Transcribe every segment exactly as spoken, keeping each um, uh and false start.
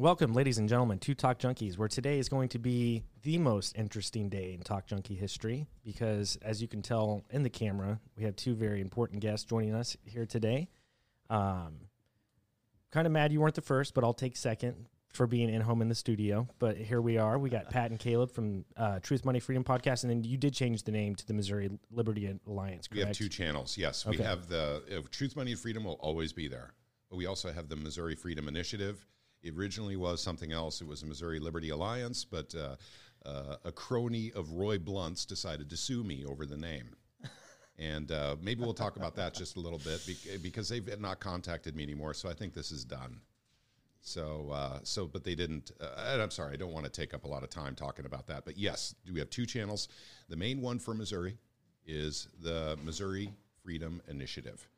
Welcome, ladies and gentlemen, to Talk Junkies, where today is going to be the most interesting day in Talk Junkie history because, as you can tell in the camera, we have two very important guests joining us here today. Um, kind of mad you weren't the first, but I'll take second for being in home in the studio. But here we are. We got Pat and Caleb from uh, Truth, Money, Freedom podcast, and then you did change the name to the Missouri Liberty Alliance, correct? We have two channels, yes. Okay. We have the uh, Truth, Money, and Freedom will always be there, but we also have the Missouri Freedom Initiative. It originally was something else. It was the Missouri Liberty Alliance, but uh, uh, a crony of Roy Blunt's decided to sue me over the name. And uh, maybe we'll talk about that just a little bit bec because they've not contacted me anymore, so I think this is done. So, uh, so, but they didn't, uh, and I'm sorry, I don't want to take up a lot of time talking about that, but yes, we have two channels. The main one for Missouri is the Missouri Freedom Initiative.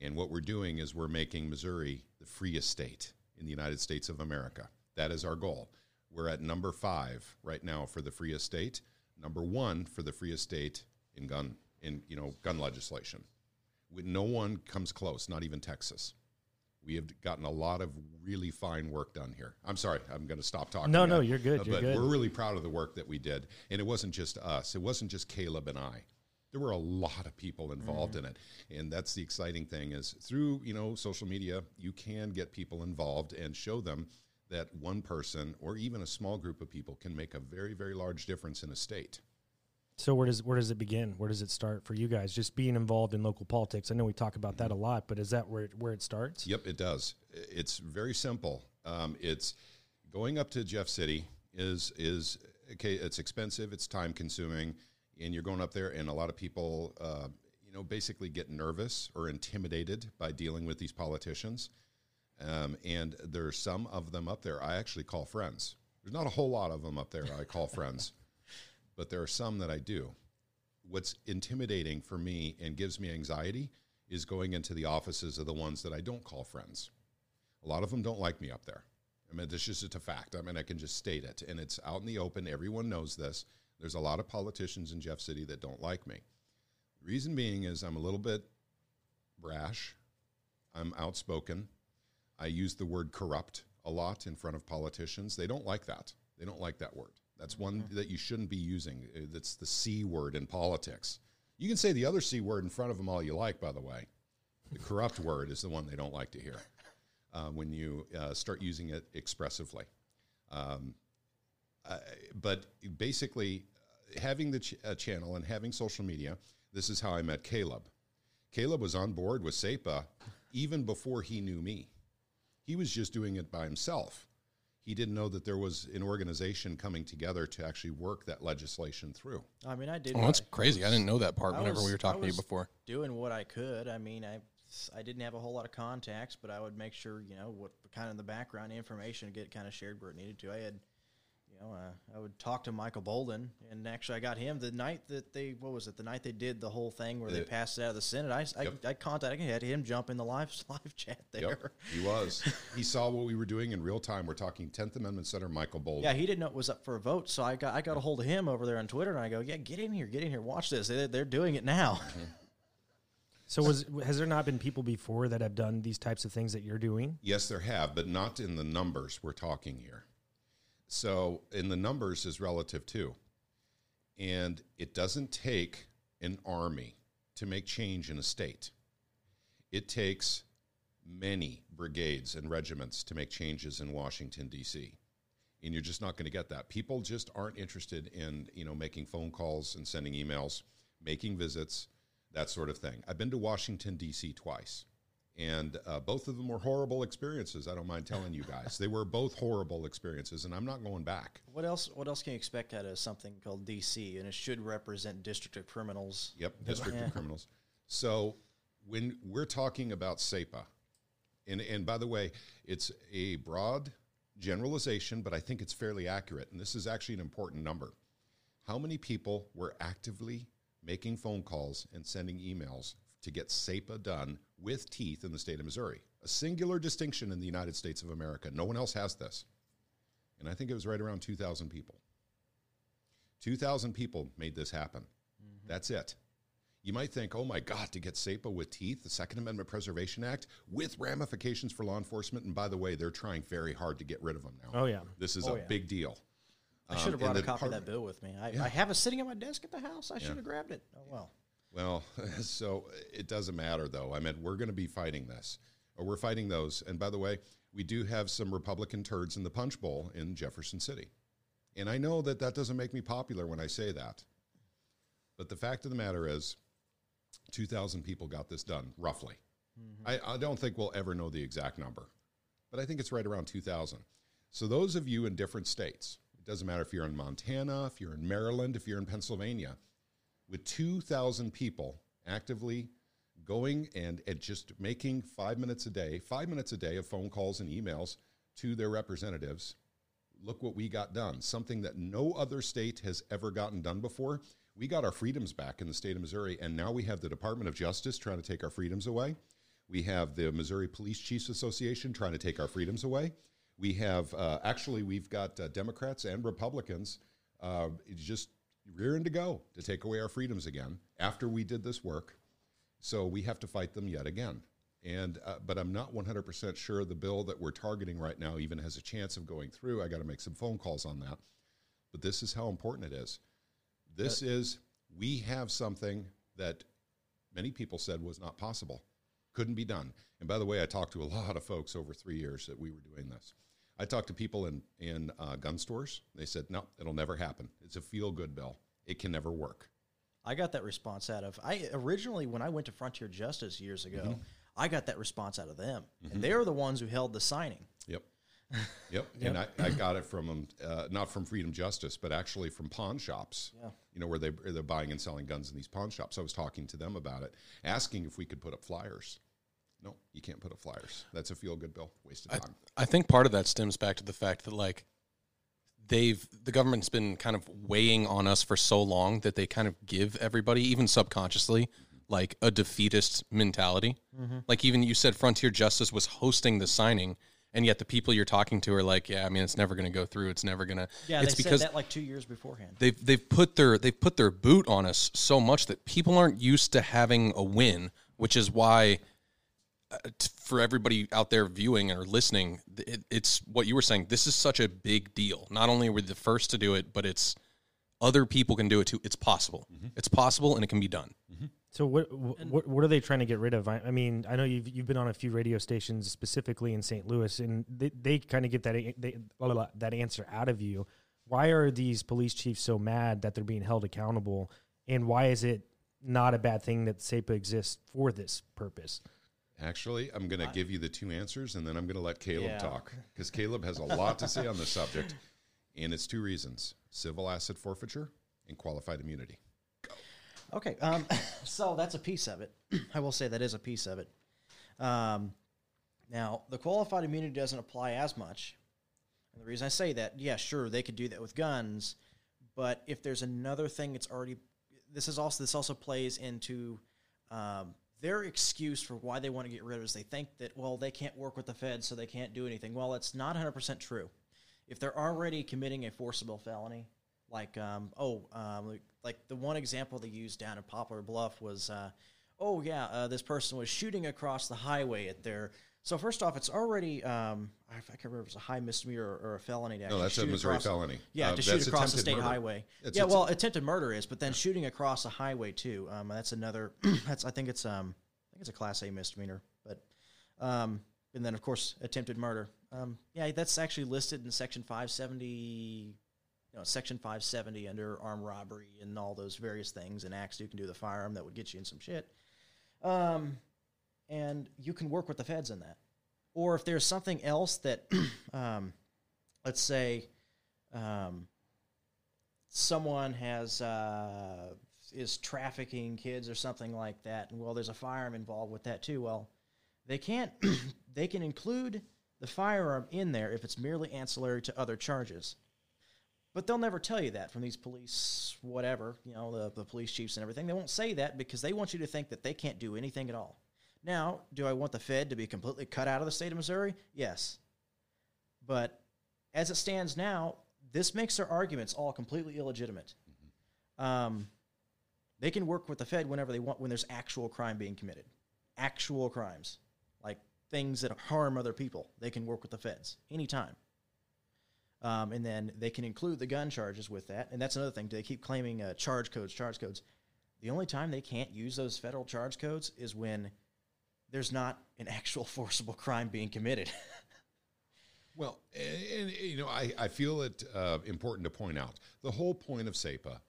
And what we're doing is we're making Missouri the freest state in the United States of America. That is our goal. We're at number five right now for the freest state, number one for the freest state in gun, in you know, gun legislation. When no one comes close, not even Texas. We have gotten a lot of really fine work done here. I'm sorry, I'm going to stop talking. No, now, no, you're good, uh, you're but good. We're really proud of the work that we did. And it wasn't just us. It wasn't just Caleb and I. There were a lot of people involved mm-hmm. in it, and that's the exciting thing is through, you know, social media, you can get people involved and show them that one person or even a small group of people can make a very, very large difference in a state. So where does, where does it begin? Where does it start for you guys? Just being involved in local politics. I know we talk about mm-hmm. that a lot, but is that where it, where it starts? Yep, it does. It's very simple. Um, it's going up to Jeff City is, is okay, it's expensive, it's time-consuming, and you're going up there, and a lot of people, uh, you know, basically get nervous or intimidated by dealing with these politicians. Um, and there are some of them up there I actually call friends. There's not a whole lot of them up there I call friends, but there are some that I do. What's intimidating for me and gives me anxiety is going into the offices of the ones that I don't call friends. A lot of them don't like me up there. I mean, this is just a fact. I mean, I can just state it, and it's out in the open. Everyone knows this. There's a lot of politicians in Jeff City that don't like me. The reason being is I'm a little bit brash. I'm outspoken. I use the word corrupt a lot in front of politicians. They don't like that. They don't like that word. That's mm-hmm. one that you shouldn't be using. That's the C word in politics. You can say the other C word in front of them all you like, by the way. The corrupt word is the one they don't like to hear uh, when you uh, start using it expressively. Um, Uh, but basically, uh, having the ch uh, channel and having social media, this is how I met Caleb. Caleb was on board with SEPA even before he knew me. He was just doing it by himself. He didn't know that there was an organization coming together to actually work that legislation through. I mean, I did. Oh, that's I, crazy. I didn't know that part I whenever was, we were talking to you before. Doing what I could. I mean, I... I didn't have a whole lot of contacts, but I would make sure, you know, what kind of the background information get kind of shared where it needed to. I had... You know, uh, I would talk to Michael Bolden, and actually I got him the night that they, what was it, the night they did the whole thing where the, they passed it out of the Senate. I, yep. I, I contacted I had him jump in the live live chat there. Yep, he was. He saw what we were doing in real time. We're talking Tenth Amendment Center, Michael Bolden. Yeah, he didn't know it was up for a vote, so I got I got yep. a hold of him over there on Twitter, and I go, yeah, get in here, get in here, watch this. They, they're doing it now. Mm-hmm. So was, has there not been people before that have done these types of things that you're doing? Yes, there have, but not in the numbers we're talking here. So, in the numbers is relative too. And it doesn't take an army to make change in a state. It takes many brigades and regiments to make changes in Washington, D C And you're just not going to get that. People just aren't interested in, you know, making phone calls and sending emails, making visits, that sort of thing. I've been to Washington, D C twice. And uh, both of them were horrible experiences. I don't mind telling you guys, they were both horrible experiences, and I'm not going back. What else? What else can you expect out of something called D C? And it should represent District of Criminals. Yep, District yeah. of Criminals. So when we're talking about SEPA, and and by the way, it's a broad generalization, but I think it's fairly accurate. And this is actually an important number. How many people were actively making phone calls and sending emails to get SEPA done with teeth in the state of Missouri? A singular distinction in the United States of America. No one else has this. And I think it was right around two thousand people. two thousand people made this happen. Mm-hmm. That's it. You might think, oh my God, to get SEPA with teeth, the Second Amendment Preservation Act, with ramifications for law enforcement. And by the way, they're trying very hard to get rid of them now. Oh, yeah. This is oh, a yeah. big deal. I should have brought um, a copy of that bill with me. I, yeah. I have it sitting at my desk at the house. I yeah. should have grabbed it. Oh, well. Well, so it doesn't matter, though. I mean, we're going to be fighting this, or we're fighting those. And by the way, we do have some Republican turds in the punch bowl in Jefferson City. And I know that that doesn't make me popular when I say that. But the fact of the matter is, two thousand people got this done, roughly. Mm-hmm. I, I don't think we'll ever know the exact number, but I think it's right around two thousand. So those of you in different states, it doesn't matter if you're in Montana, if you're in Maryland, if you're in Pennsylvania, with two thousand people actively going and, and just making five minutes a day, five minutes a day of phone calls and emails to their representatives, look what we got done, something that no other state has ever gotten done before. We got our freedoms back in the state of Missouri, and now we have the Department of Justice trying to take our freedoms away. We have the Missouri Police Chiefs Association trying to take our freedoms away. We have, uh, actually, we've got uh, Democrats and Republicans uh, just rearing to go to take away our freedoms again after we did this work. So we have to fight them yet again. And uh, but I'm not one hundred percent sure the bill that we're targeting right now even has a chance of going through. I got to make some phone calls on that. But this is how important it is. This is, we have something that many people said was not possible, couldn't be done. And by the way, I talked to a lot of folks over three years that we were doing this. I talked to people in, in uh, gun stores. They said, no, it'll never happen. It's a feel-good bill. It can never work. I got that response out of, I originally, when I went to Frontier Justice years ago, mm-hmm. I got that response out of them. Mm-hmm. And they are the ones who held the signing. Yep. Yep. Yep, and I, I got it from them, uh, not from Freedom Justice, but actually from pawn shops, yeah. you know, where they, they're buying and selling guns in these pawn shops. I was talking to them about it, asking if we could put up flyers. No, you can't put up flyers. That's a feel-good bill, waste of time. I, I think part of that stems back to the fact that, like, they've the government's been kind of weighing on us for so long that they kind of give everybody, even subconsciously, like a defeatist mentality. Mm-hmm. Like even you said Frontier Justice was hosting the signing. And yet the people you're talking to are like, yeah, I mean, it's never going to go through. It's never going to. Yeah, it's they because said that like two years beforehand. They've they've put their they've put their boot on us so much that people aren't used to having a win, which is why, uh, t- for everybody out there viewing or listening, it, it's what you were saying. This is such a big deal. Not only were we the first to do it, but it's other people can do it too. It's possible. Mm-hmm. It's possible, and it can be done. Mm-hmm. So what, what what are they trying to get rid of? I, I mean, I know you've you've been on a few radio stations specifically in Saint Louis, and they, they kind of get that they, blah, blah, blah, that answer out of you. Why are these police chiefs so mad that they're being held accountable, and why is it not a bad thing that SEPA exists for this purpose? Actually, I'm going to give you the two answers, and then I'm going to let Caleb yeah. talk, because Caleb has a lot to say on this subject, and it's two reasons: civil asset forfeiture and qualified immunity. Okay, um, so that's a piece of it. I will say that is a piece of it. Um, now, the qualified immunity doesn't apply as much. And the reason I say that, yeah, sure, they could do that with guns, but if there's another thing, it's already this is also this also plays into um, their excuse for why they want to get rid of it is they think that, well, they can't work with the feds, so they can't do anything. Well, it's not one hundred percent true. If they're already committing a forcible felony, like um, oh. Um, Like the one example they used down in Poplar Bluff was, uh, oh yeah, uh, this person was shooting across the highway at their. So first off, it's already um, I can't remember if it's a high misdemeanor or, or a felony. To no, that's a Missouri felony. Yeah, uh, to shoot across the state murder. highway. That's yeah, well, attempted murder is, but then yeah. shooting across the highway too. Um, that's another. that's I think it's um, I think it's a class A misdemeanor, but um, and then of course attempted murder. Um, yeah, that's actually listed in section five seventy. You know, Section five seventy under armed robbery and all those various things and acts you can do with a firearm that would get you in some shit. Um, and you can work with the feds on that. Or if there's something else that, um, let's say, um, someone has uh, is trafficking kids or something like that, and, well, there's a firearm involved with that too. Well, they can't they can include the firearm in there if it's merely ancillary to other charges. But they'll never tell you that from these police, whatever, you know, the, the police chiefs and everything. They won't say that because they want you to think that they can't do anything at all. Now, do I want the Fed to be completely cut out of the state of Missouri? Yes. But as it stands now, this makes their arguments all completely illegitimate. Um, They can work with the Fed whenever they want when there's actual crime being committed. Actual crimes, like things that harm other people, they can work with the feds anytime. Um, and then they can include the gun charges with that. And that's another thing. They keep claiming uh, charge codes, charge codes. The only time they can't use those federal charge codes is when there's not an actual forcible crime being committed. Well, and, and, you know, I, I feel it uh, important to point out the whole point of SEPA,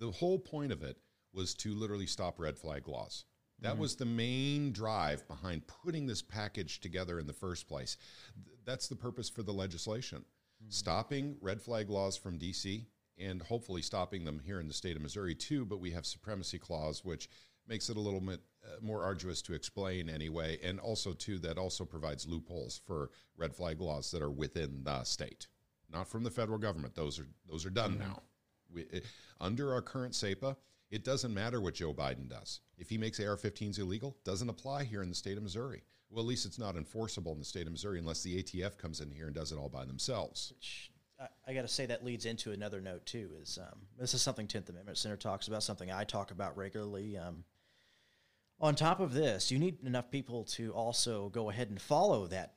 the whole point of it was to literally stop red flag laws. That mm-hmm. was the main drive behind putting this package together in the first place. Th- that's the purpose for the legislation. Mm-hmm. Stopping red flag laws from D C and hopefully stopping them here in the state of Missouri too, but we have supremacy clause, which makes it a little bit uh, more arduous to explain anyway. And also too, that also provides loopholes for red flag laws that are within the state, not from the federal government. Those are, those are done mm-hmm. now. We, it, under our current SEPA, it doesn't matter what Joe Biden does. If he makes A R fifteens illegal, doesn't apply here in the state of Missouri. Well, at least it's not enforceable in the state of Missouri unless the A T F comes in here and does it all by themselves. Which, I, I got to say that leads into another note, too, is um, this is something Tenth Amendment Center talks about, something I talk about regularly. Um, on top of this, you need enough people to also go ahead and follow that,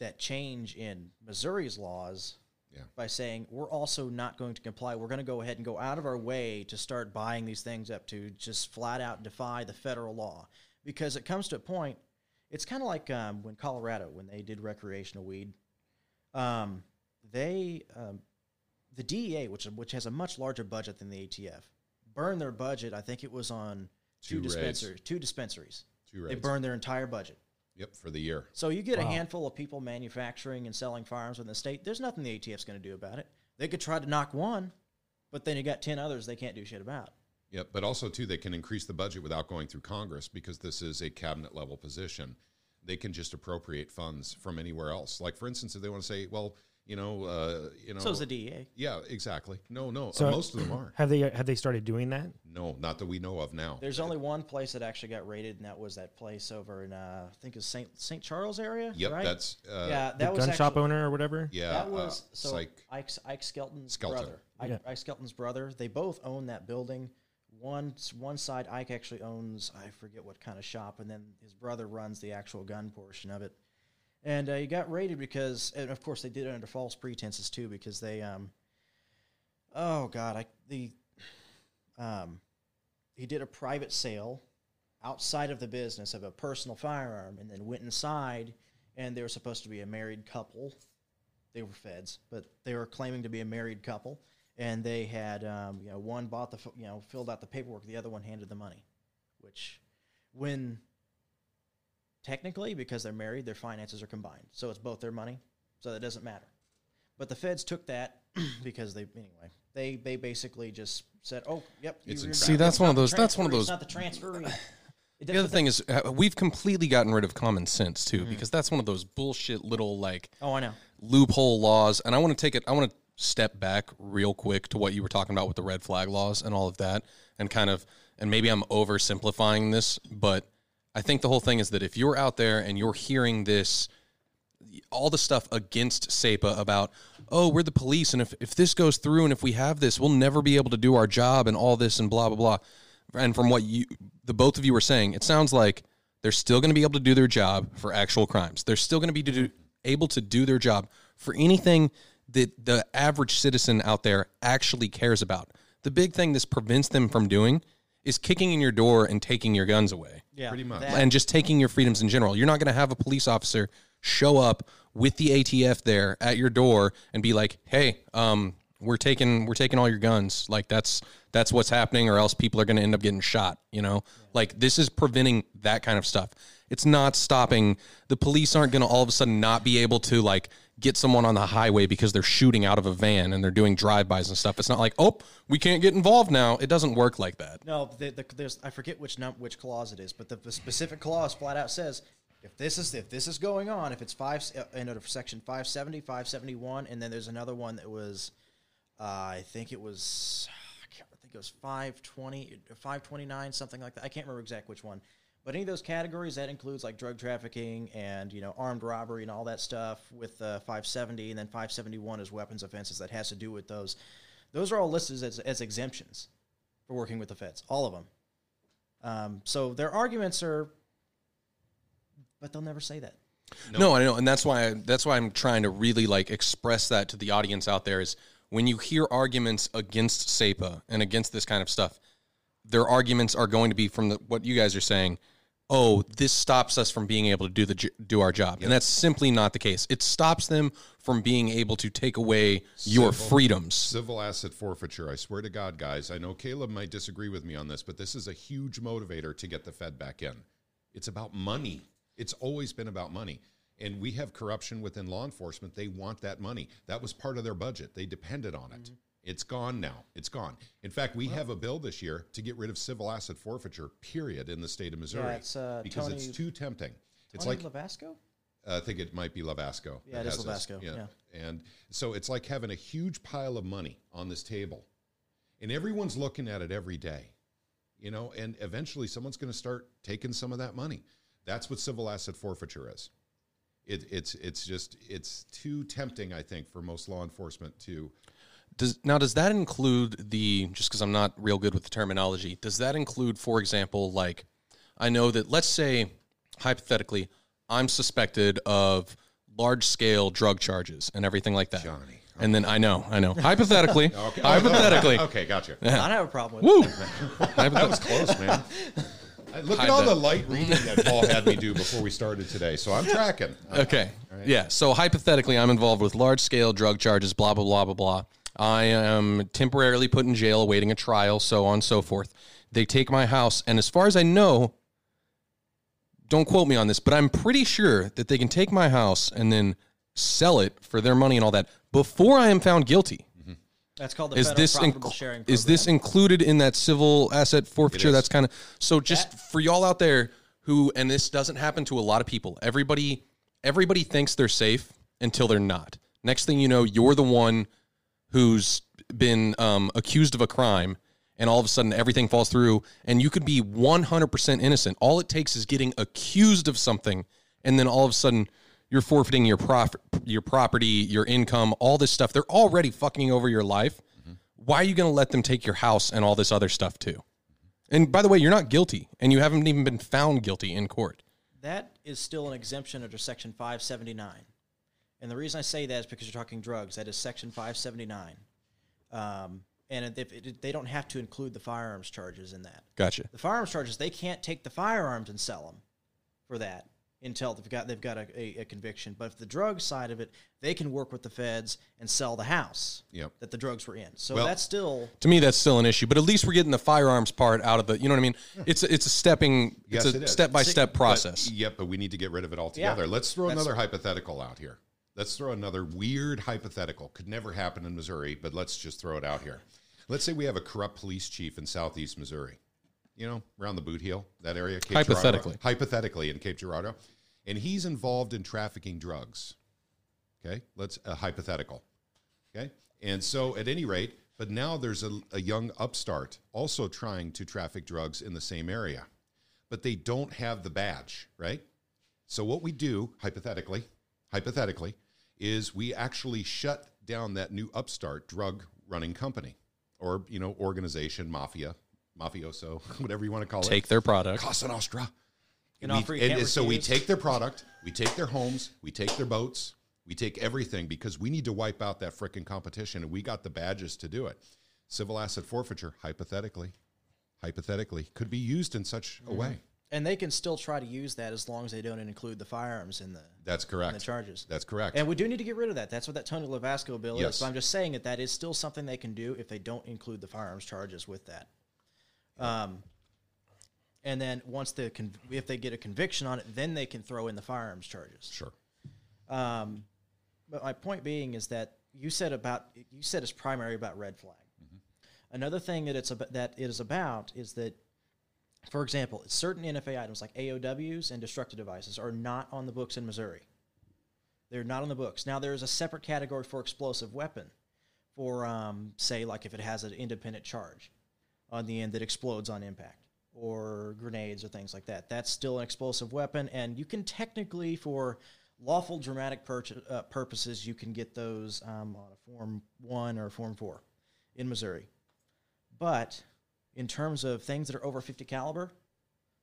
that change in Missouri's laws. Yeah. By saying, we're also not going to comply. We're going to go ahead and go out of our way to start buying these things up to just flat out defy the federal law. Because it comes to a point, it's kind of like um, when Colorado, when they did recreational weed, um, they, um, the D E A, which which has a much larger budget than the A T F, burned their budget, I think it was on two, two, dispensar- two dispensaries. Two they burned their entire budget. Yep, for the year. So you get wow. a handful of people manufacturing and selling firearms within the state. There's nothing the A T F's going to do about it. They could try to knock one, but then you got ten others they can't do shit about. Yep, but also, too, they can increase the budget without going through Congress because this is a cabinet-level position. They can just appropriate funds from anywhere else. Like, for instance, if they want to say, well, you know... Uh, you know, so is the D E A. Yeah, exactly. No, no, so uh, most of them aren't. Have they, have they started doing that? No, not that we know of now. There's only one place that actually got raided, and that was that place over in, uh, I think, it's Saint Saint Charles area, Yep, right? that's... Uh, yeah, that the was gun actually, shop owner or whatever? Yeah, that was... Uh, so like Ike, Ike Skelton's Skelton. brother. Ike, yeah. Ike Skelton's brother. They both own that building. One, one side, Ike actually owns, I forget what kind of shop, and then his brother runs the actual gun portion of it. And uh, he got raided because, and of course, they did it under false pretenses, too, because they, um, oh, God, I, the, um, he did a private sale outside of the business of a personal firearm and then went inside, and they were supposed to be a married couple. They were feds, but they were claiming to be a married couple, and they had, um, you know, one bought the, you know, filled out the paperwork, the other one handed the money, which when... Technically, because they're married, their finances are combined. So it's both their money, so that doesn't matter. But the feds took that because they, anyway, they they basically just said, oh, yep. It's you see, that's it's one of those, that's one of those. It's not the transfer. The other thing is uh, we've completely gotten rid of common sense, too, mm-hmm. because that's one of those bullshit little, like, oh, I know. loophole laws. And I want to take it, I want to step back real quick to what you were talking about with the red flag laws and all of that. And kind of, and maybe I'm oversimplifying this, but I think the whole thing is that if you're out there and you're hearing this, all the stuff against SEPA about, oh, we're the police, and if, if this goes through and if we have this, we'll never be able to do our job and all this and blah, blah, blah. And from what you, the both of you were saying, it sounds like they're still going to be able to do their job for actual crimes. They're still going to be to do, able to do their job for anything that the average citizen out there actually cares about. The big thing this prevents them from doing is kicking in your door and taking your guns away. Yeah, pretty much. That. And just taking your freedoms in general. You're not going to have a police officer show up with the A T F there at your door and be like, "Hey, um, we're taking we're taking all your guns." Like that's that's what's happening, or else people are going to end up getting shot, you know? Yeah. Like this is preventing that kind of stuff. It's not stopping. The police aren't going to all of a sudden not be able to like get someone on the highway because they're shooting out of a van and they're doing drive-bys and stuff. It's not like, oh, we can't get involved now. It doesn't work like that. No, the, the, there's I forget which num- which clause it is, but the, the specific clause flat out says if this is if this is going on, if it's five uh, and section five seventy, five seventy-one, and then there's another one that was, uh, I think it was, I can't I think it was five twenty, five twenty-nine, something like that. I can't remember exactly which one. But any of those categories, that includes like drug trafficking and, you know, armed robbery and all that stuff with uh, five seventy, and then five seventy-one is weapons offenses that has to do with those. Those are all listed as, as exemptions for working with the feds, all of them. Um, so their arguments are, but they'll never say that. No. no, I know, and that's why I, that's why I'm trying to really like express that to the audience out there is when you hear arguments against SEPA and against this kind of stuff, their arguments are going to be from the, what you guys are saying. Oh, this stops us from being able to do the do our job, yep. and that's simply not the case. It stops them from being able to take away civil, your freedoms. Civil asset forfeiture. I swear to God, guys. I know Caleb might disagree with me on this, but this is a huge motivator to get the Fed back in. It's about money. It's always been about money. And we have corruption within law enforcement. They want that money. That was part of their budget. They depended on it. Mm-hmm. It's gone now. It's gone. In fact, we well, have a bill this year to get rid of civil asset forfeiture, period, in the state of Missouri. Yeah, it's, uh, because Tony, it's too tempting. It's Tony like Lavasco? Uh, I think it might be Lavasco. Yeah, it is Lavasco. Yeah. yeah. And so it's like having a huge pile of money on this table. And everyone's looking at it every day. You know, and eventually someone's going to start taking some of that money. That's what civil asset forfeiture is. It, it's it's just it's too tempting, I think, for most law enforcement to. Does, now, does that include the, just because I'm not real good with the terminology, does that include, for example, like, I know that, let's say, hypothetically, I'm suspected of large-scale drug charges and everything like that. Johnny. And then I know, I know. Hypothetically. okay. Hypothetically. Okay, gotcha. Yeah. I don't have a problem with that. Woo! That was close, man. Look Hide at all that. the light reading that Paul had me do before we started today, so I'm tracking. Okay, right. yeah, so hypothetically, I'm involved with large-scale drug charges, blah, blah, blah, blah, blah. I am temporarily put in jail awaiting a trial, so on and so forth. They take my house, and as far as I know, don't quote me on this, but I'm pretty sure that they can take my house and then sell it for their money and all that before I am found guilty. That's called the is federal this profitable inc- sharing program. Is this included in that civil asset forfeiture? That's kind of, so just that, for y'all out there who, and this doesn't happen to a lot of people, everybody everybody thinks they're safe until they're not. Next thing you know, you're the one who's been um, accused of a crime, and all of a sudden everything falls through, and you could be one hundred percent innocent. All it takes is getting accused of something, and then all of a sudden you're forfeiting your profit, your property, your income, all this stuff. They're already fucking over your life. Mm-hmm. Why are you going to let them take your house and all this other stuff too? And by the way, you're not guilty, and you haven't even been found guilty in court. That is still an exemption under Section five seventy-nine. And the reason I say that is because you're talking drugs. That is Section five seventy-nine. Um, and if it, they don't have to include the firearms charges in that. Gotcha. The firearms charges, they can't take the firearms and sell them for that. Until they've got they've got a, a, a conviction, but if the drug side of it, they can work with the feds and sell the house yep. that the drugs were in. So well, that's still to me that's still an issue. But at least we're getting the firearms part out of the. You know what I mean? It's a, it's a stepping, yes, it's a it step by step process. But, yep, but we need to get rid of it altogether. Yeah. Let's throw that's, another hypothetical out here. Let's throw another weird hypothetical. Could never happen in Missouri, but let's just throw it out here. Let's say we have a corrupt police chief in Southeast Missouri. You know, around the Boot Heel, that area. Cape hypothetically. Girardeau, hypothetically in Cape Girardeau. And he's involved in trafficking drugs. Okay? Let's, uh, hypothetical. Okay? And so, at any rate, but now there's a, a young upstart also trying to traffic drugs in the same area. But they don't have the badge, right? So what we do, hypothetically, hypothetically, is we actually shut down that new upstart drug running company or, you know, organization, mafia, mafioso, whatever you want to call take it. Take their product. Casa Nostra. And, and, we, and so we take their product, we take their homes, we take their boats, we take everything because we need to wipe out that frickin' competition, and we got the badges to do it. Civil asset forfeiture, hypothetically, hypothetically, could be used in such mm-hmm. a way. And they can still try to use that as long as they don't include the firearms in the that's correct in the charges. That's correct. And we do need to get rid of that. That's what that Tony Lavasco bill yes. is. So I'm just saying that that is still something they can do if they don't include the firearms charges with that. Um, and then once the con- if they get a conviction on it, then they can throw in the firearms charges. Sure. Um, but my point being is that you said about you said it's primary about red flag. Mm-hmm. Another thing that it's about that it is about is that, for example, certain N F A items like A O Ws and destructive devices are not on the books in Missouri. They're not on the books. Now there is a separate category for explosive weapon, for um, say like if it has an independent charge on the end that explodes on impact, or grenades or things like that. That's still an explosive weapon, and you can technically, for lawful dramatic pur- uh, purposes, you can get those um, on a Form one or Form four in Missouri. But in terms of things that are over fifty caliber,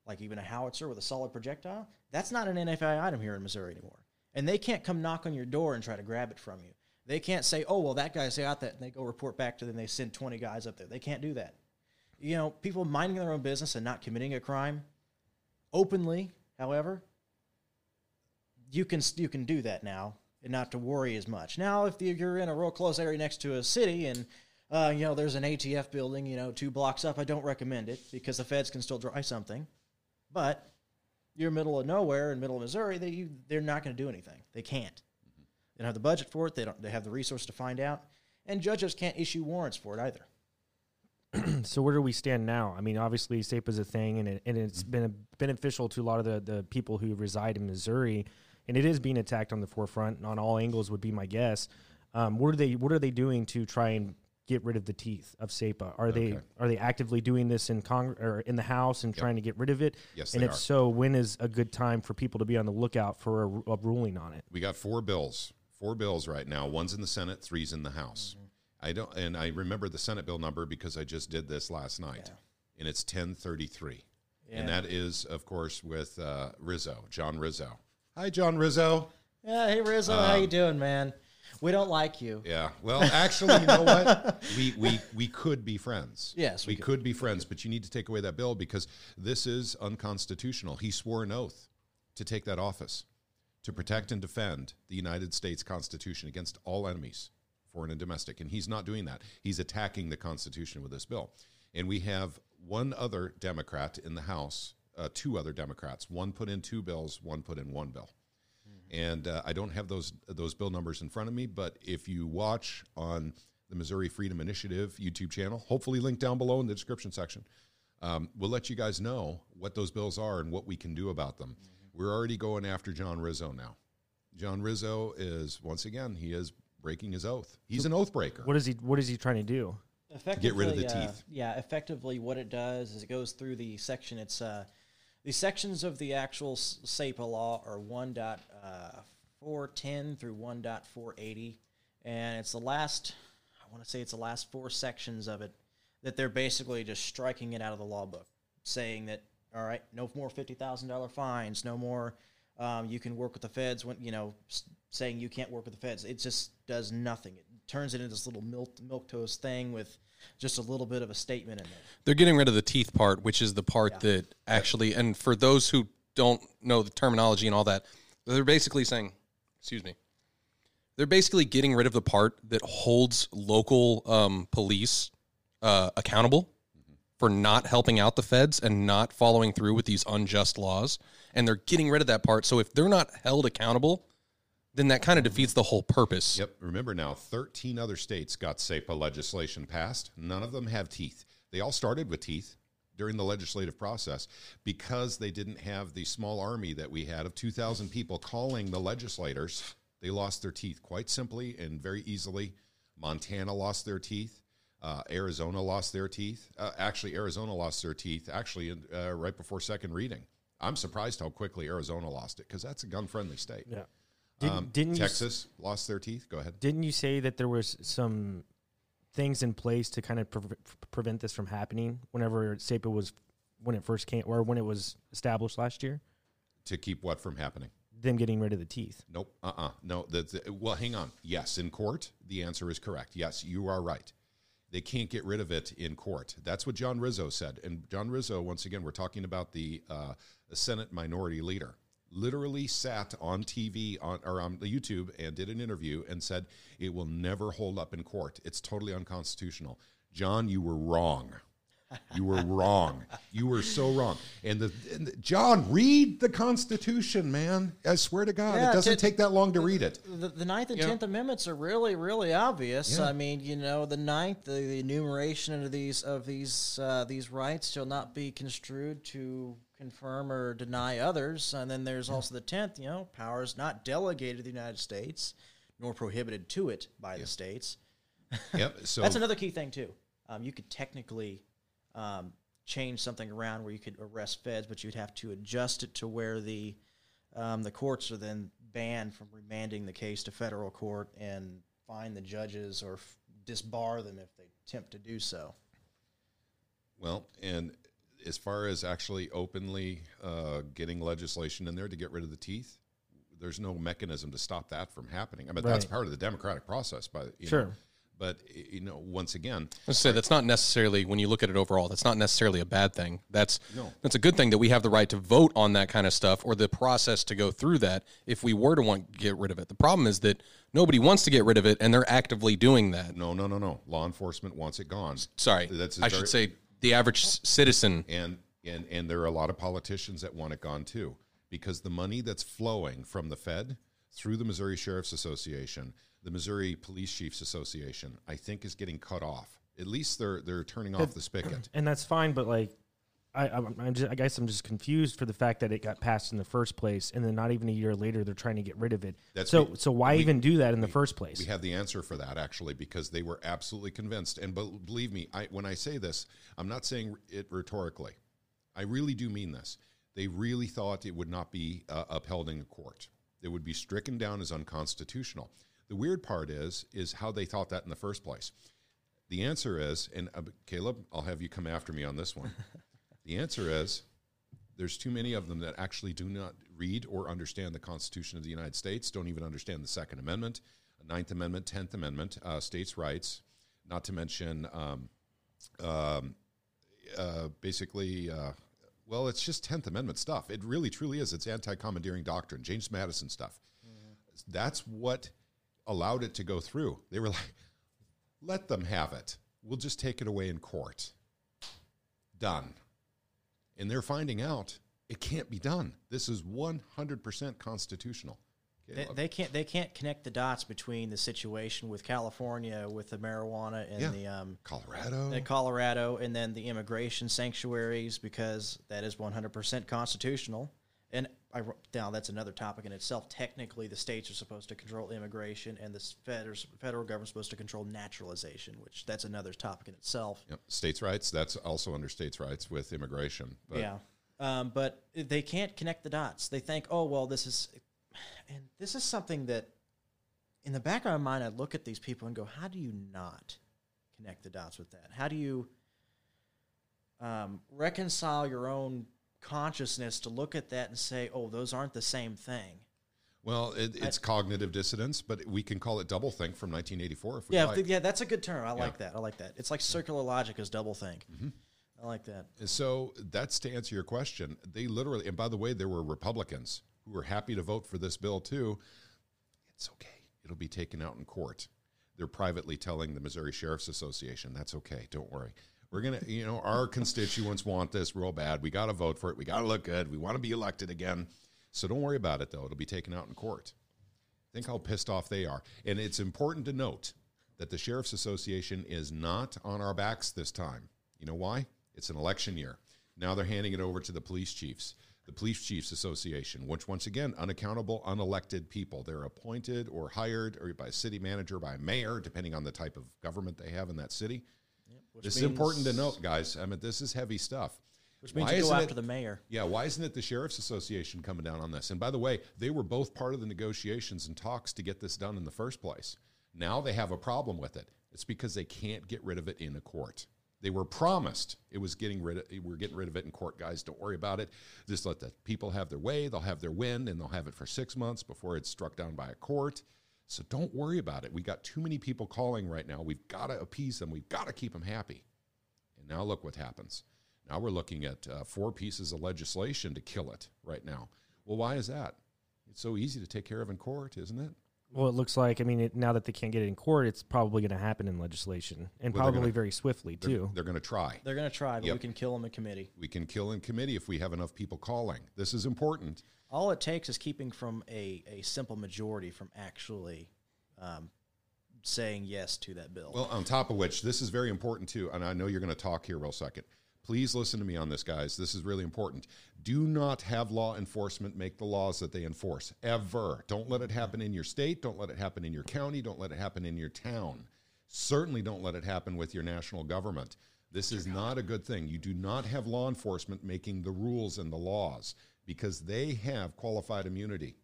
like even a howitzer with a solid projectile, that's not an N F I A item here in Missouri anymore. And they can't come knock on your door and try to grab it from you. They can't say, oh, well, that guy's out that, and they go report back to them, they send twenty guys up there. They can't do that. You know, people minding their own business and not committing a crime openly, however, you can you can do that now and not to worry as much. Now, if you're in a real close area next to a city and, uh, you know, there's an A T F building, you know, two blocks up, I don't recommend it because the feds can still try something. But you're middle of nowhere in middle of Missouri, they, you, they're not going to do anything. They can't. They don't have the budget for it. They don't. They have the resource to find out. And judges can't issue warrants for it either. So where do we stand now? I mean, obviously, SEPA is a thing, and, it, and it's been a beneficial to a lot of the, the people who reside in Missouri, and it is being attacked on the forefront and on all angles would be my guess. Um, what are they What are they doing to try and get rid of the teeth of SEPA? Are okay. they Are they actively doing this in Cong- or in the House and yep. trying to get rid of it? Yes, and they if are. so, when is a good time for people to be on the lookout for a, a ruling on it? We got four bills, four bills right now. One's in the Senate, three's in the House. Mm-hmm. I don't, and I remember the Senate bill number because I just did this last night, yeah. and it's ten thirty-three, yeah. and that is, of course, with uh, Rizzo, John Rizzo. Hi, John Rizzo. Yeah, hey Rizzo, um, how you doing, man? We don't like you. Yeah. Well, actually, you know what? We we we could be friends. Yes, we, we could. could be friends, but you need to take away that bill because this is unconstitutional. He swore an oath to take that office, to protect and defend the United States Constitution against all enemies, foreign and domestic, and he's not doing that. He's attacking the Constitution with this bill. And we have one other Democrat in the House, uh, two other Democrats. One put in two bills, one put in one bill. Mm-hmm. And uh, I don't have those those bill numbers in front of me, but if you watch on the Missouri Freedom Initiative YouTube channel, hopefully linked down below in the description section, um, we'll let you guys know what those bills are and what we can do about them. Mm-hmm. We're already going after John Rizzo now. John Rizzo is, once again, he is breaking his oath. He's an oath breaker. What is he What is he trying to do? Get rid of the uh, teeth. Yeah, effectively what it does is it goes through the section. It's uh, the sections of the actual SEPA law are one point four ten through one point four eighty, and it's the last, I want to say it's the last four sections of it that they're basically just striking it out of the law book, saying that, all right, no more fifty thousand dollars fines, no more um, you can work with the feds when, you know, saying you can't work with the feds. It just does nothing. It turns it into this little milk, milquetoast thing with just a little bit of a statement in there. They're getting rid of the teeth part, which is the part yeah. that actually, and for those who don't know the terminology and all that, they're basically saying, excuse me, they're basically getting rid of the part that holds local um, police uh, accountable mm-hmm. for not helping out the feds and not following through with these unjust laws. And they're getting rid of that part. So if they're not held accountable, then that kind of defeats the whole purpose. Yep. Remember now, thirteen other states got SEPA legislation passed. None of them have teeth. They all started with teeth during the legislative process because they didn't have the small army that we had of two thousand people calling the legislators. They lost their teeth quite simply and very easily. Montana lost their teeth. Uh, Arizona lost their teeth. Uh, actually, Arizona lost their teeth actually uh, right before second reading. I'm surprised how quickly Arizona lost it because that's a gun-friendly state. Yeah. Did, um, didn't Texas you, lost their teeth? Go ahead. Didn't you say that there was some things in place to kind of pre- prevent this from happening whenever SEPA was, when it first came, or when it was established last year? To keep what from happening? Them getting rid of the teeth. Nope. Uh-uh. No. The, the, well, hang on. Yes, in court, the answer is correct. Yes, you are right. They can't get rid of it in court. That's what John Rizzo said. And John Rizzo, once again, we're talking about the uh, Senate minority leader. Literally sat on T V on, or on YouTube and did an interview and said, it will never hold up in court. It's totally unconstitutional. John, you were wrong. You were wrong. You were so wrong. And the, and the John, read the Constitution, man. I swear to God, yeah, it doesn't t- take that long to read it. The, the Ninth and yeah. Tenth Amendments are really, really obvious. Yeah. I mean, you know, the Ninth, the, the enumeration of these of these uh, these rights shall not be construed to confirm or deny others. And then there's also the tenth, you know, powers not delegated to the United States, nor prohibited to it by yeah. the states. Yep. So that's another key thing too. Um, you could technically. Um, change something around where you could arrest feds, but you'd have to adjust it to where the um, the courts are then banned from remanding the case to federal court and fine the judges or f- disbar them if they attempt to do so. Well, and as far as actually openly uh, getting legislation in there to get rid of the teeth, there's no mechanism to stop that from happening. I mean, right. that's part of the democratic process. But, you sure. know, but, you know, once again. Let's say that's not necessarily, when you look at it overall, that's not necessarily a bad thing. That's no. that's a good thing that we have the right to vote on that kind of stuff or the process to go through that if we were to want to get rid of it. The problem is that nobody wants to get rid of it, and they're actively doing that. No, no, no, no. Law enforcement wants it gone. Sorry. That's I should say the average citizen. And, and, and there are a lot of politicians that want it gone, too, because the money that's flowing from the Fed through the Missouri Sheriff's Association, the Missouri Police Chiefs Association, I think is getting cut off. At least they're they're turning off the spigot. And that's fine, but like, I I'm, I'm just, I guess I'm just confused for the fact that it got passed in the first place, and then not even a year later they're trying to get rid of it. That's so we, so why we, even do that in we, the first place? We have the answer for that, actually, because they were absolutely convinced. And believe me, I when I say this, I'm not saying it rhetorically. I really do mean this. They really thought it would not be uh, upheld in court. It would be stricken down as unconstitutional. The weird part is, is how they thought that in the first place. The answer is, and uh, Caleb, I'll have you come after me on this one. The answer is, there's too many of them that actually do not read or understand the Constitution of the United States, don't even understand the Second Amendment, Ninth Amendment, Tenth Amendment, uh, states' rights, not to mention um, um, uh, basically... Uh, Well, it's just Tenth Amendment stuff. It really, truly is. It's anti-commandeering doctrine, James Madison stuff. Mm. That's what allowed it to go through. They were like, let them have it. We'll just take it away in court. Done. And they're finding out it can't be done. This is one hundred percent constitutional. They, they can't They can't connect the dots between the situation with California, with the marijuana, and yeah. the um, Colorado. The Colorado, and then the immigration sanctuaries, because that is one hundred percent constitutional. And I, now that's another topic in itself. Technically, the states are supposed to control immigration, and the federal, federal government is supposed to control naturalization, which that's another topic in itself. Yep. States' rights, that's also under states' rights with immigration. But. Yeah, um, but they can't connect the dots. They think, oh, well, this is... And this is something that, in the back of my mind, I look at these people and go, how do you not connect the dots with that? How do you um, reconcile your own consciousness to look at that and say, oh, those aren't the same thing? Well, it, it's I, cognitive dissonance, but we can call it doublethink from nineteen eighty-four if we yeah, like. Yeah, that's a good term. I yeah. like that. I like that. It's like circular logic is doublethink. Mm-hmm. I like that. So that's to answer your question. They literally, and by the way, there were Republicans who were happy to vote for this bill, too. It's okay. It'll be taken out in court. They're privately telling the Missouri Sheriff's Association, that's okay, don't worry. We're going to, you know, our constituents want this real bad. We got to vote for it. We got to look good. We want to be elected again. So don't worry about it, though. It'll be taken out in court. Think how pissed off they are. And it's important to note that the Sheriff's Association is not on our backs this time. You know why? It's an election year. Now they're handing it over to the police chiefs. The Police Chiefs Association, which, once again, unaccountable, unelected people. They're appointed or hired or by a city manager, by a mayor, depending on the type of government they have in that city. Yep, this means, is important to note, guys. I mean, this is heavy stuff. Which means why you go after it, the mayor. Yeah, why isn't it the Sheriff's Association coming down on this? And by the way, they were both part of the negotiations and talks to get this done in the first place. Now they have a problem with it. It's because they can't get rid of it in a court. They were promised it was getting rid of, we're getting rid of it in court, guys. Don't worry about it. Just let the people have their way. They'll have their win, and they'll have it for six months before it's struck down by a court. So don't worry about it. We got too many people calling right now. We've got to appease them. We've got to keep them happy. And now look what happens. Now we're looking at uh, four pieces of legislation to kill it right now. Well, why is that? It's so easy to take care of in court, isn't it? Well, it looks like, I mean, it, now that they can't get it in court, it's probably going to happen in legislation, and well, probably gonna, very swiftly, they're, too. They're going to try. They're going to try, but yep. we can kill them in committee. We can kill in committee if we have enough people calling. This is important. All it takes is keeping from a, a simple majority from actually um, saying yes to that bill. Well, on top of which, this is very important, too, and I know you're going to talk here real second. Please listen to me on this, guys. This is really important. Do not have law enforcement make the laws that they enforce, ever. Don't let it happen in your state. Don't let it happen in your county. Don't let it happen in your town. Certainly don't let it happen with your national government. This is not a good thing. You do not have law enforcement making the rules and the laws because they have qualified immunity.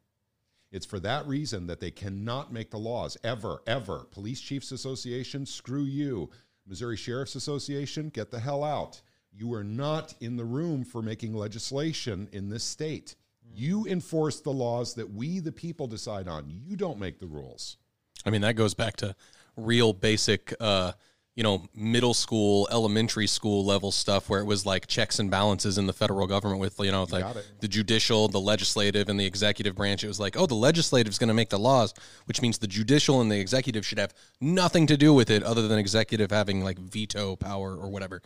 It's for that reason that they cannot make the laws, ever, ever. Police Chiefs Association, screw you. Missouri Sheriff's Association, get the hell out. You are not in the room for making legislation in this state. Mm. You enforce the laws that we, the people, decide on. You don't make the rules. I mean, that goes back to real basic, uh, you know, middle school, elementary school level stuff where it was like checks and balances in the federal government with, you know, like the judicial, the legislative, and the executive branch. It was like, oh, the legislative is going to make the laws, which means the judicial and the executive should have nothing to do with it other than executive having like veto power or whatever.